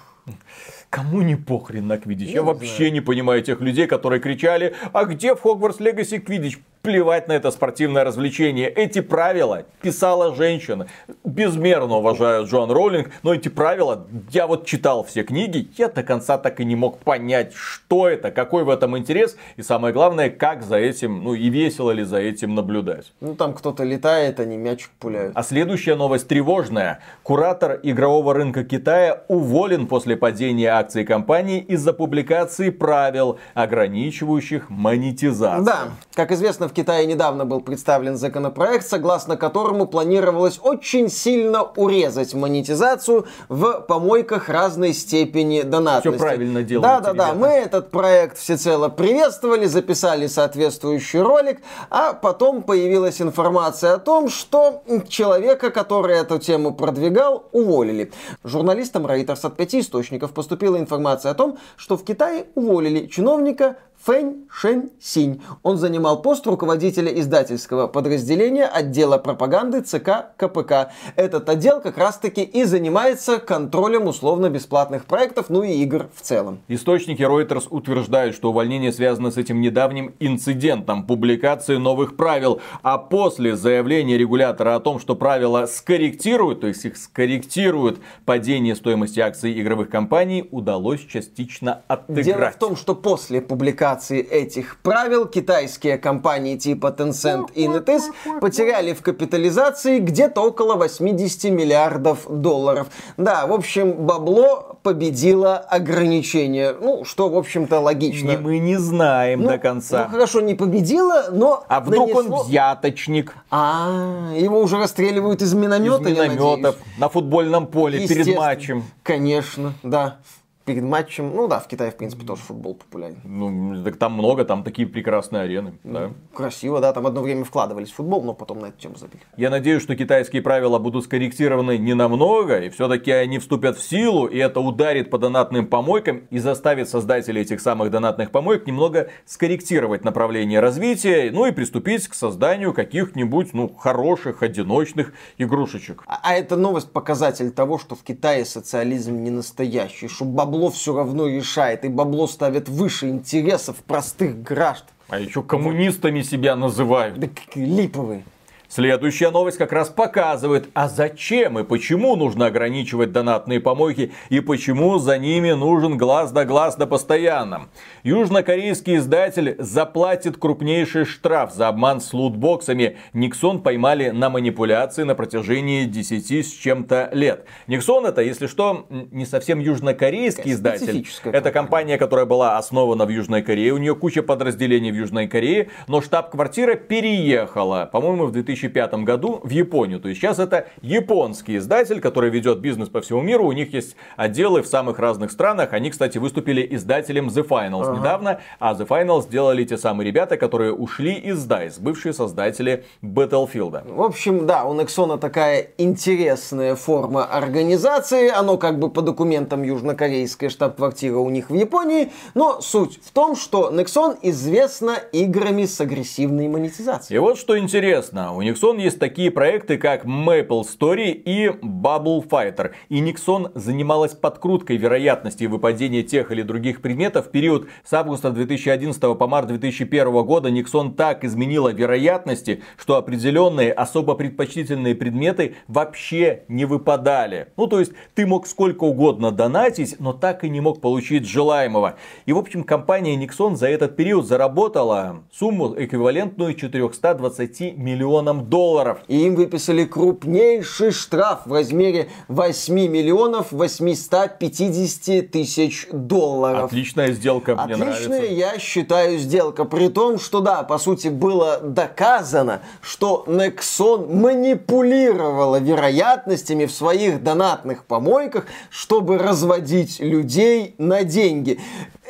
Кому не похрен на квиддич? Я, я вообще знаю. не понимаю тех людей, которые кричали: а где в Hogwarts Legacy квиддич? Плевать на это спортивное развлечение. Эти правила писала женщина. Безмерно уважаю Джоан Роулинг, но эти правила, я вот читал все книги, я до конца так и не мог понять, что это, какой в этом интерес, и самое главное, как за этим, ну и весело ли за этим наблюдать. Ну там кто-то летает, они мячик пуляют. А следующая новость тревожная. Куратор игрового рынка Китая уволен после падения акций компании из-за публикации правил, ограничивающих монетизацию. Да, как известно, в Китае недавно был представлен законопроект, согласно которому планировалось очень сильно урезать монетизацию в помойках разной степени донатности. Все правильно делаете, да, да, ребята. Да, мы этот проект всецело приветствовали, записали соответствующий ролик, а потом появилась информация о том, что человека, который эту тему продвигал, уволили. Журналистам Reuters от пяти источников поступила информация о том, что в Китае уволили чиновника Фэнь Шэн Синь. Он занимал пост руководителя издательского подразделения отдела пропаганды ЦК КПК. Этот отдел как раз-таки и занимается контролем условно-бесплатных проектов, ну и игр в целом. Источники Reuters утверждают, что увольнение связано с этим недавним инцидентом публикации новых правил. А после заявления регулятора о том, что правила скорректируют, то есть их скорректируют, падение стоимости акций игровых компаний удалось частично отыграть. Дело в том, что после публикации этих правил китайские компании типа Tencent и Netis потеряли в капитализации где-то около восемьдесят миллиардов долларов. Да, в общем, бабло победило ограничение. Ну, что, в общем-то, логично. И мы не знаем ну, до конца. Ну, хорошо, не победило, но... А вдруг нанесло... он взяточник? А, его уже расстреливают из миномета, из минометов, на футбольном поле перед матчем. Конечно, да. Перед матчем, ну да, в Китае, в принципе, тоже футбол популярен. Ну, так там много, там такие прекрасные арены. Ну, да. Красиво, да, там одно время вкладывались в футбол, но потом на эту тему забили. Я надеюсь, что китайские правила будут скорректированы ненамного, и все-таки они вступят в силу, и это ударит по донатным помойкам и заставит создателей этих самых донатных помоек немного скорректировать направление развития, ну и приступить к созданию каких-нибудь, ну, хороших, одиночных игрушечек. А, а эта новость показатель того, что в Китае социализм не настоящий, что бабло все равно решает, и бабло ставят выше интересов простых граждан. А еще коммунистами себя называют. Да какие липовые. Следующая новость как раз показывает, а зачем и почему нужно ограничивать донатные помойки и почему за ними нужен глаз да глаз да постоянно. Южнокорейский издатель заплатит крупнейший штраф за обман с лутбоксами. Никсон поймали на манипуляции на протяжении десяти с чем-то лет. Никсон это, если что, не совсем южнокорейский издатель. Это компания, которая была основана в Южной Корее. У нее куча подразделений в Южной Корее, но штаб-квартира переехала, по-моему, в две тысячи пятом году в Японию. То есть сейчас это японский издатель, который ведет бизнес по всему миру. У них есть отделы в самых разных странах. Они, кстати, выступили издателем The Finals ага. недавно. А The Finals сделали те самые ребята, которые ушли из дайс, бывшие создатели Battlefield. В общем, да, у Nexon такая интересная форма организации. Оно как бы по документам южнокорейская штаб-квартира у них в Японии. Но суть в том, что Nexon известна играми с агрессивной монетизацией. И вот что интересно. У Nexon есть такие проекты, как Maple Story и Bubble Fighter. И Nexon занималась подкруткой вероятности выпадения тех или других предметов. В период с августа две тысячи одиннадцатого по март две тысячи первого года Nexon так изменила вероятности, что определенные особо предпочтительные предметы вообще не выпадали. Ну, то есть, ты мог сколько угодно донатить, но так и не мог получить желаемого. И, в общем, компания Nexon за этот период заработала сумму, эквивалентную четырёмстам двадцати миллионам долларов. И им выписали крупнейший штраф в размере восемь миллионов восемьсот пятьдесят тысяч долларов. Отличная сделка, мне Отличная, нравится. Отличная, я считаю, сделка. При том, что да, по сути, было доказано, что Nexon манипулировала вероятностями в своих донатных помойках, чтобы разводить людей на деньги.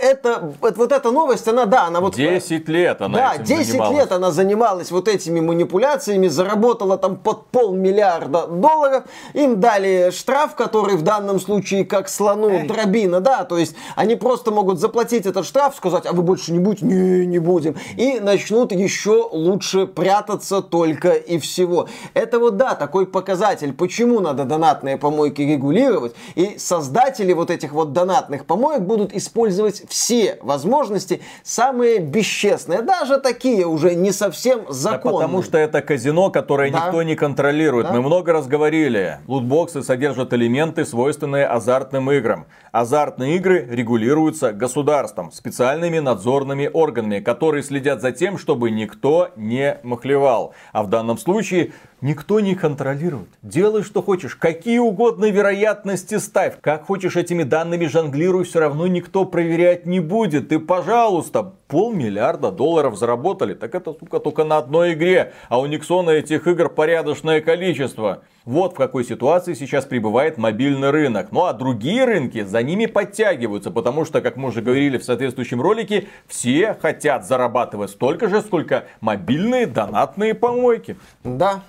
это, это, вот эта новость, она, да, она вот... десять лет она да, этим десять занималась. Лет она занималась вот этими манипуляциями, заработала там под полмиллиарда долларов, им дали штраф, который в данном случае как слону Эй. дробина, да, то есть они просто могут заплатить этот штраф, сказать, а вы больше не будете? Не, не будем. И начнут еще лучше прятаться только и всего. Это вот, да, такой показатель, почему надо донатные помойки регулировать, и создатели вот этих вот донатных помоек будут использовать все возможности, самые бесчестные, даже такие уже не совсем законные. Да потому что это казино, которое да. никто не контролирует. Да. Мы много раз говорили, лутбоксы содержат элементы, свойственные азартным играм. Азартные игры регулируются государством, специальными надзорными органами, которые следят за тем, чтобы никто не махлевал. А в данном случае никто не контролирует. Делай, что хочешь. Какие угодно вероятности ставь. Как хочешь этими данными жонглируй, все равно никто проверять не будет. И, пожалуйста, полмиллиарда долларов заработали. Так это, сука, только на одной игре. А у Никсона этих игр порядочное количество. Вот в какой ситуации сейчас пребывает мобильный рынок. Ну а другие рынки за ними подтягиваются. Потому что, как мы уже говорили в соответствующем ролике, все хотят зарабатывать столько же, сколько мобильные донатные помойки. Да.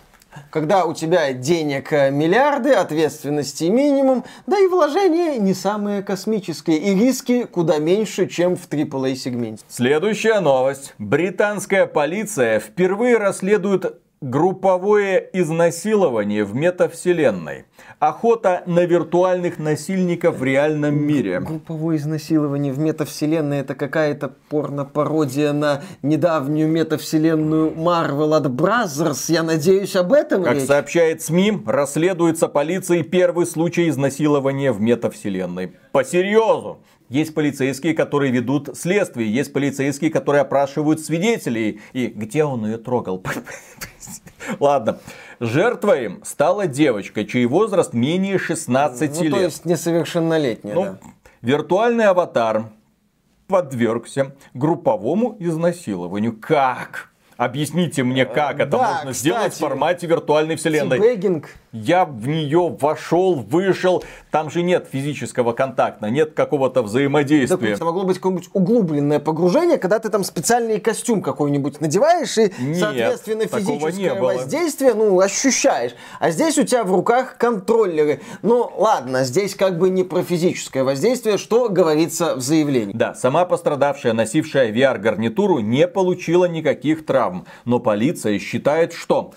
Когда у тебя денег миллиарды, ответственности минимум, да и вложения не самые космические, и риски куда меньше, чем в ААА-сегменте. Следующая новость. Британская полиция впервые расследует групповое изнасилование в метавселенной. Охота на виртуальных насильников в реальном мире. Групповое изнасилование в метавселенной — это какая-то порно-пародия на недавнюю метавселенную Marvel от Brothers. Я надеюсь, об этом Как речь? Сообщает СМИ, расследуется полицией первый случай изнасилования в метавселенной. По-серьезу. Есть полицейские, которые ведут следствие. Есть полицейские, которые опрашивают свидетелей. И где он ее трогал? Ладно. Жертвой стала девочка, чей возраст менее шестнадцати лет. Ну, то есть несовершеннолетняя, да. Виртуальный аватар подвергся групповому изнасилованию. Как? Объясните мне, как это да, можно кстати, сделать в формате виртуальной вселенной. Тибэггинг. Я в нее вошел, вышел. Там же нет физического контакта, нет какого-то взаимодействия. Это могло быть какое-нибудь углубленное погружение, когда ты там специальный костюм какой-нибудь надеваешь и, нет, соответственно, физическое воздействие ну, ощущаешь. А здесь у тебя в руках контроллеры. Ну, ладно, здесь как бы не про физическое воздействие, что говорится в заявлении. Да, сама пострадавшая, носившая ви ар-гарнитуру, не получила никаких травм. Но полиция считает, что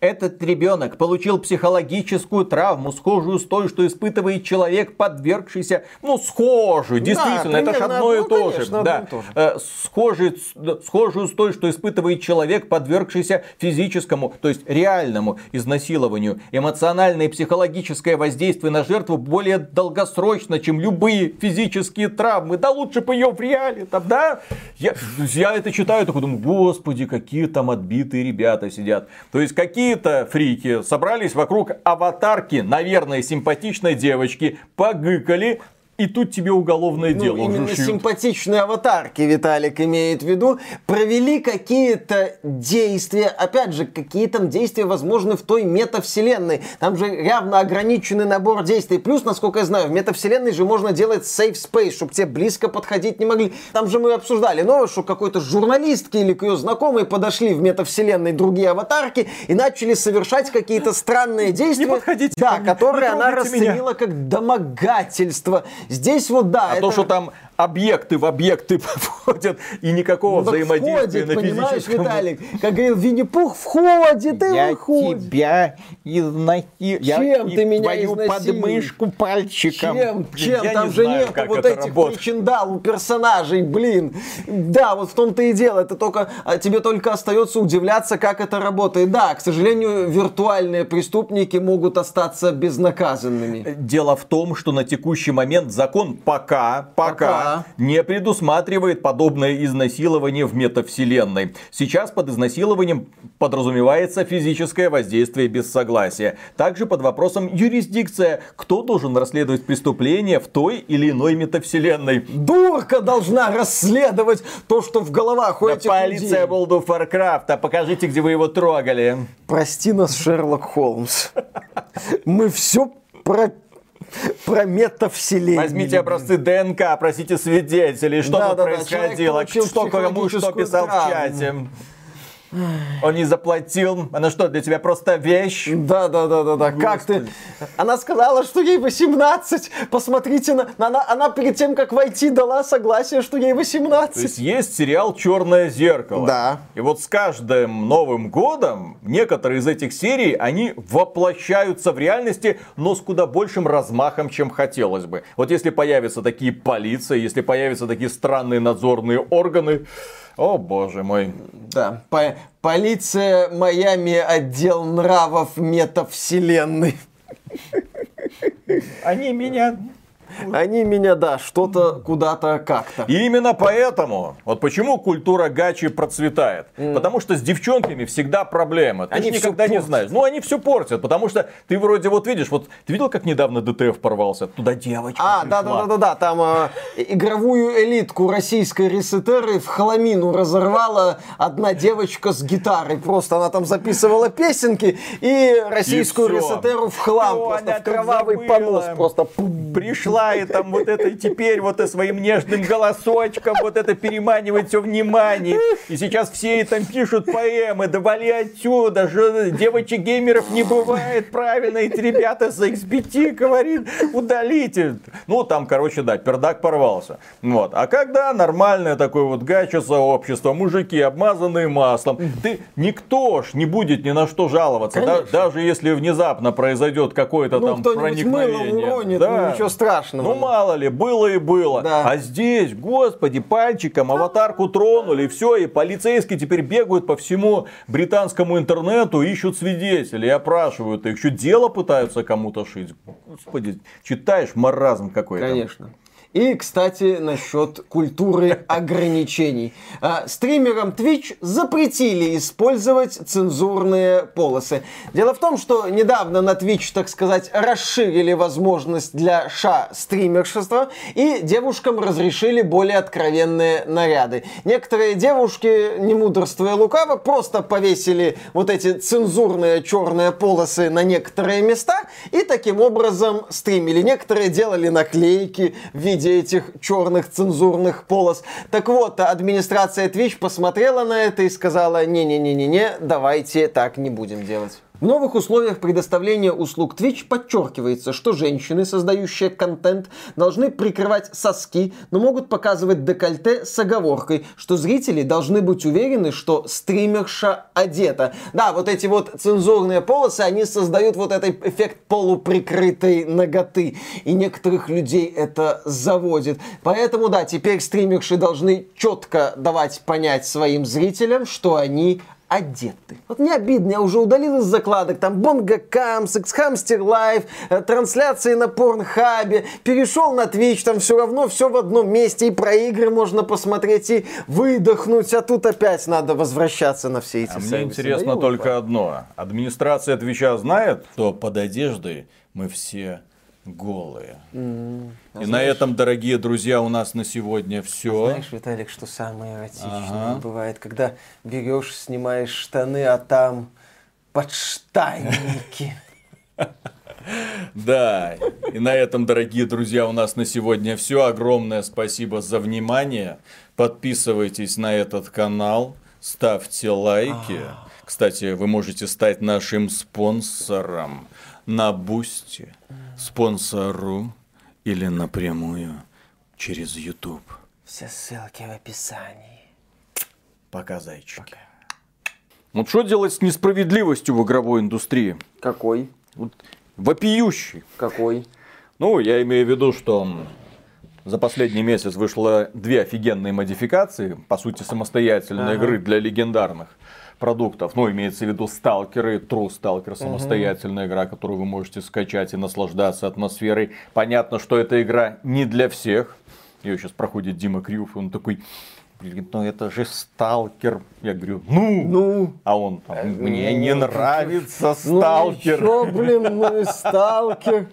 этот ребенок получил психологическую травму, схожую с той, что испытывает человек, подвергшийся, ну, схожую, действительно, да, это же одно, ну, и, то конечно, же, да. одно и то же. Схожую, схожую с той, что испытывает человек, подвергшийся физическому, то есть реальному изнасилованию. Эмоциональное и психологическое воздействие на жертву более долгосрочно, чем любые физические травмы. Да лучше бы ее в реале, там, да? Я, я это читаю, такой думаю, господи, какие там отбитые ребята сидят. То есть, какие Какие-то фрики собрались вокруг аватарки, наверное, симпатичной девочки, погыкали, и тут тебе уголовное ну, дело. Именно жушьют. Симпатичные аватарки, Виталик имеет в виду, провели какие-то действия. Опять же, какие там действия возможны в той метавселенной. Там же явно ограниченный набор действий. Плюс, насколько я знаю, в метавселенной же можно делать safe space, чтобы тебе близко подходить не могли. Там же мы обсуждали новость, что какой-то журналистки или к ее знакомой подошли в метавселенной другие аватарки и начали совершать какие-то странные действия. Не подходите, да, которые она расценила меня. Как домогательство. Здесь вот да. А это... то, что там объекты в объекты входят и никакого ну, взаимодействия входит, на физическом... Виталик, как говорил Винни-Пух, входит и я выходит. Тебя изна... Я тебя и ты меня твою изнасилил? Подмышку пальчиком. Чем? Чем? Я там же знаю, нет вот этих работает. Причиндал у персонажей, блин. Да, вот в том-то и дело. Это только... Тебе только остается удивляться, как это работает. Да, к сожалению, виртуальные преступники могут остаться безнаказанными. Дело в том, что на текущий момент закон пока, пока, пока не предусматривает подобное изнасилование в метавселенной. Сейчас под изнасилованием подразумевается физическое воздействие без согласия. Также под вопросом юрисдикция. Кто должен расследовать преступление в той или иной метавселенной? Дурка должна расследовать то, что в головах у да этих людей. Полиция World of Warcraft, а покажите, где вы его трогали. Прости нас, Шерлок Холмс. Мы все пропили. про метавселенную. Возьмите образцы ДНК, просите свидетелей, что да, тут да, происходило, да, кто кому что писал травму в чате. Он не заплатил. Она что, для тебя просто вещь? Да, да, да, да, да. Как ты? Она сказала, что ей восемнадцать. Посмотрите на... Она, она перед тем, как войти, дала согласие, что ей восемнадцать. То есть есть сериал «Черное зеркало». Да. И вот с каждым Новым годом некоторые из этих серий, они воплощаются в реальности, но с куда большим размахом, чем хотелось бы. Вот если появятся такие полиции, если появятся такие странные надзорные органы... О боже мой. Да, по- полиция Майами, отдел нравов метавселенной. Они меня... Они меня, да, что-то куда-то как-то. И именно поэтому, вот почему культура гачи процветает. Mm. Потому что с девчонками всегда проблема. Ты они никогда не знаешь. Ну, они все портят, потому что ты вроде вот видишь, вот ты видел, как недавно ДТФ порвался? Туда девочка А, да-да-да-да, там э, игровую элитку российской ресетеры в хламину разорвала одна девочка с гитарой. Просто она там записывала песенки и российскую и ресетеру в хлам. О, просто в кровавый забыла. Понос. Просто пришла. И там вот это, и теперь вот и своим нежным голосочком вот это переманивает все внимание. И сейчас все и там пишут поэмы, да вали отсюда, же девочек-геймеров не бывает, правильно, эти ребята с икс би ти, говорит, удалите. Ну, там, короче, да, пердак порвался. Вот. А когда нормальное такое вот гача-сообщество, мужики, обмазанные маслом, ты, никто ж не будет ни на что жаловаться, да, даже если внезапно произойдет какое-то ну, там проникновение. Мыло уронит, да. Ну, ничего страшного. Ну, мало ли, было и было. Да. А здесь, господи, пальчиком аватарку тронули, и все, и полицейские теперь бегают по всему британскому интернету, ищут свидетелей, опрашивают их, еще дело пытаются кому-то шить. Господи, читаешь, маразм какой-то. Конечно. И, кстати, насчет культуры ограничений. Стримерам Twitch запретили использовать цензурные полосы. Дело в том, что недавно на Twitch, так сказать, расширили возможность для ша-стримершества, и девушкам разрешили более откровенные наряды. Некоторые девушки, не мудрствуя лукаво, просто повесили вот эти цензурные черные полосы на некоторые места и таким образом стримили. Некоторые делали наклейки в виде этих черных цензурных полос. Так вот, администрация Twitch посмотрела на это и сказала: не-не-не-не-не, давайте так не будем делать. В новых условиях предоставления услуг Twitch подчеркивается, что женщины, создающие контент, должны прикрывать соски, но могут показывать декольте с оговоркой, что зрители должны быть уверены, что стримерша одета. Да, вот эти вот цензурные полосы, они создают вот этот эффект полуприкрытой наготы, и некоторых людей это заводит. Поэтому, да, теперь стримерши должны четко давать понять своим зрителям, что они одеты. Вот не обидно, я уже удалил из закладок, там Бонга Камс, X-Hamster Live, трансляции на Порнхабе, перешел на Twitch, там все равно все в одном месте, и про игры можно посмотреть, и выдохнуть, а тут опять надо возвращаться на все эти а сервисы. Мне интересно Даю только упал. одно. Администрация Твича знает, что под одеждой мы все голые. Mm-hmm. А и знаешь, на этом, дорогие друзья, у нас на сегодня все. А знаешь, Виталик, что самое эротичное ага. бывает, когда берешь, снимаешь штаны, а там подштанники. Да, и на этом, дорогие друзья, у нас на сегодня все. Огромное спасибо за внимание. Подписывайтесь на этот канал, ставьте лайки. Кстати, вы можете стать нашим спонсором на Бусти, спонсору или напрямую через YouTube. Все ссылки в описании. Пока, зайчики. Пока. Вот что делать с несправедливостью в игровой индустрии? Какой? Вот вопиющий. Какой? Ну, я имею в виду, что за последний месяц вышло две офигенные модификации, по сути, самостоятельные ага. игры для легендарных продуктов. Ну, имеется в виду сталкеры, True Stalker, самостоятельная uh-huh. игра, которую вы можете скачать и наслаждаться атмосферой. Понятно, что эта игра не для всех. Ее сейчас проходит Дима Крюф, и он такой: блин, ну это же сталкер. Я говорю: ну, ну а он там: мне ну, не ну, нравится ну, сталкер. Ну, блин, ну и сталкер.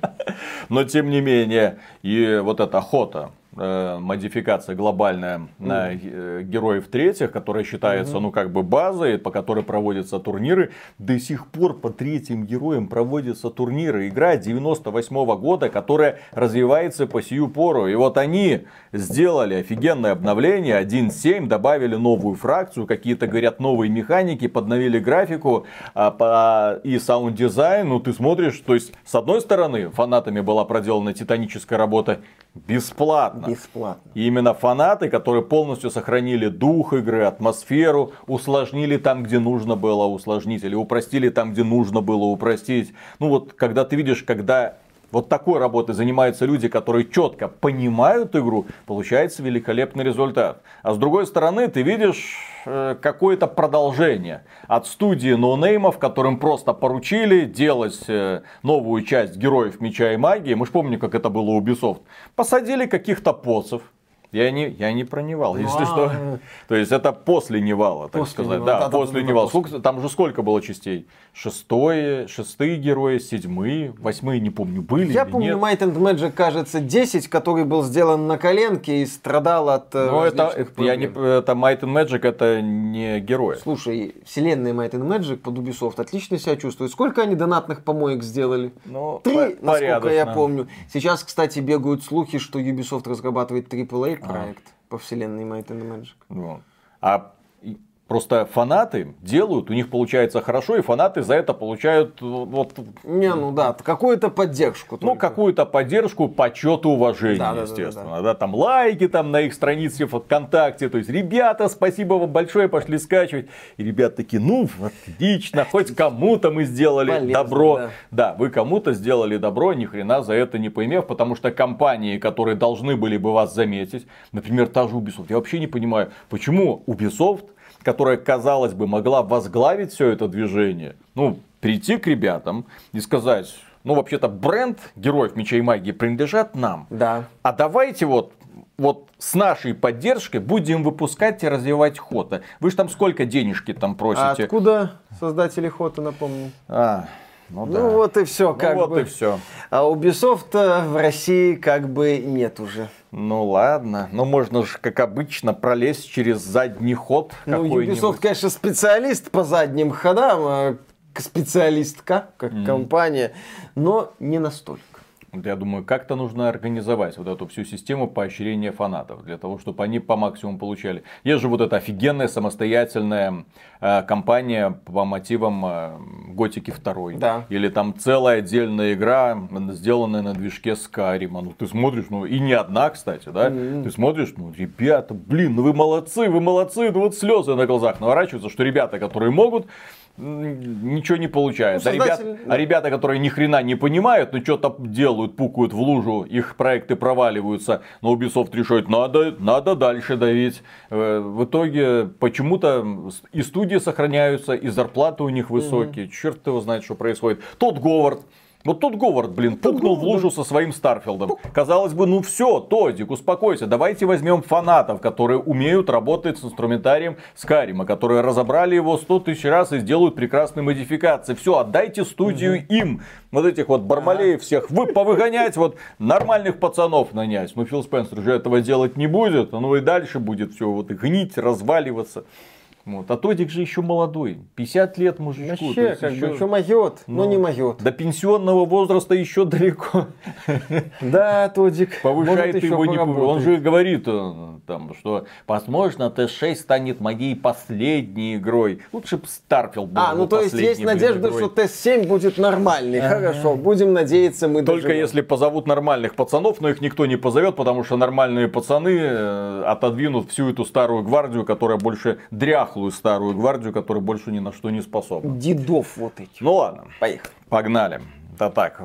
Но тем не менее, и вот эта охота э, модификация глобальная на э, героев третьих, которая считается, ну, как бы базой, по которой проводятся турниры. До сих пор по третьим героям проводятся турниры. Игра девяносто восьмого года, которая развивается по сию пору. И вот они сделали офигенное обновление один точка семь, добавили новую фракцию, какие-то, говорят, новые механики, подновили графику а, по, и саунд-дизайн. Ну, ты смотришь, то есть, с одной стороны, фанатами была проделана титаническая работа бесплатно. Бесплатно. И именно фанаты, которые полностью сохранили дух игры, атмосферу, усложнили там, где нужно было усложнить, или упростили там, где нужно было упростить. Ну, вот, когда ты видишь, когда... Вот такой работой занимаются люди, которые четко понимают игру, получается великолепный результат. А с другой стороны, ты видишь э, какое-то продолжение от студии ноунеймов, которым просто поручили делать э, новую часть Героев Меча и Магии. Мы же помним, как это было у Ubisoft. Посадили каких-то поцов. Я не, я не про Невал, если а, что. То есть это после Невала, так после сказать. Невала. Да, да, после Невала. Сколько, там же сколько было частей? Шестое, шестые герои, седьмые, восьмые, не помню, были Я или помню, нет. Might and Magic, кажется, десять, который был сделан на коленке и страдал от Но это, я не, это Might and Magic, это не герои. Слушай, вселенная Might and Magic под Ubisoft отлично себя чувствует. Сколько они донатных помоек сделали? Ну, три, по- насколько я помню. Сейчас, кстати, бегают слухи, что Ubisoft разрабатывает трипл эй проект а. по вселенной Might and Magic. Ну. А просто фанаты делают, у них получается хорошо, и фанаты за это получают вот... Не, ну да, какую-то поддержку. Только. Ну, какую-то поддержку, почет и уважение, да, да, естественно. Да, да, да. Да, там лайки там на их странице ВКонтакте. То есть, ребята, спасибо вам большое, пошли скачивать. И ребята такие, ну, отлично, хоть кому-то мы сделали Полезно, добро. Да. да, вы кому-то сделали добро, ни хрена за это не поимев, потому что компании, которые должны были бы вас заметить, например, та же Ubisoft. Я вообще не понимаю, почему Ubisoft, которая, казалось бы, могла возглавить все это движение, ну, прийти к ребятам и сказать, ну, вообще-то бренд Героев Меча и Магии принадлежат нам, да. А давайте вот, вот с нашей поддержкой будем выпускать и развивать Хота. Вы же там сколько денежки там просите? А откуда создатели Хота, напомню? А, ну, да. ну вот и все, как ну, вот бы. И все. А Ubisoft в России как бы нет уже. Ну ладно, но можно же, как обычно, пролезть через задний ход ну, какой-нибудь. Ubisoft, конечно, специалист по задним ходам, специалистка, как mm-hmm. компания, но не настолько. Я думаю, как-то нужно организовать вот эту всю систему поощрения фанатов, для того, чтобы они по максимуму получали. Есть же вот эта офигенная самостоятельная э, компания по мотивам э, Готики два. Да. Или там целая отдельная игра, сделанная на движке Скайрима. Ну, ты смотришь, ну и не одна, кстати, да? Mm-hmm. Ты смотришь, ну, ребята, блин, ну вы молодцы, вы молодцы. Ну вот слезы на глазах наворачиваются, что ребята, которые могут, ничего не получается. Ну, создатель... а, ребят, а ребята, которые ни хрена не понимают, но что-то делают, пукают в лужу, их проекты проваливаются, но Ubisoft решает, надо, надо дальше давить. В итоге почему-то и студии сохраняются, и зарплаты у них высокие. Mm-hmm. Черт его знает, что происходит. Тот Говард. Вот тот Говард, блин, пукнул в лужу со своим Старфилдом. Казалось бы, ну все, Тодик, успокойся. Давайте возьмем фанатов, которые умеют работать с инструментарием Скайрима, которые разобрали его сто тысяч раз и сделают прекрасные модификации. Все, отдайте студию угу. им. Вот этих вот бармалеев всех вы повыгонять, вот нормальных пацанов нанять. Ну, Фил Спенсер же этого делать не будет. Ну и дальше будет все вот гнить, разваливаться. Вот. А Тодик же еще молодой, пятьдесят лет мужичку. Вообще, как еще... бы еще могет, но ну, не могет. До пенсионного возраста еще далеко. Да, Тодик. Повышает его не повышает. Он же говорит, там, что, возможно, тэ шесть станет моей последней игрой. Лучше бы Starfield был. А, ну то есть есть надежда, игрой. Что тэ семь будет нормальный. А-а-а. Хорошо, будем надеяться, мы Только доживем. Если позовут нормальных пацанов, но их никто не позовет, потому что нормальные пацаны отодвинут всю эту старую гвардию, которая больше дрях. Старую гвардию, которая больше ни на что не способна. Дедов вот этих. Ну ладно, поехали. Погнали. Да так.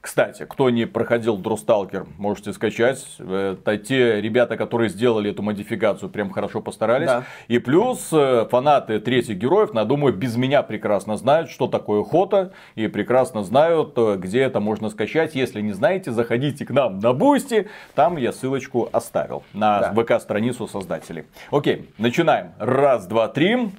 Кстати, кто не проходил Друсталкер, можете скачать. Это те ребята, которые сделали эту модификацию, прям хорошо постарались. Да. И плюс фанаты третьих героев, я думаю, без меня прекрасно знают, что такое Хота. И прекрасно знают, где это можно скачать. Если не знаете, заходите к нам на Бусти. Там я ссылочку оставил на да. вэ ка-страницу создателей. Окей, начинаем. Раз, два, три.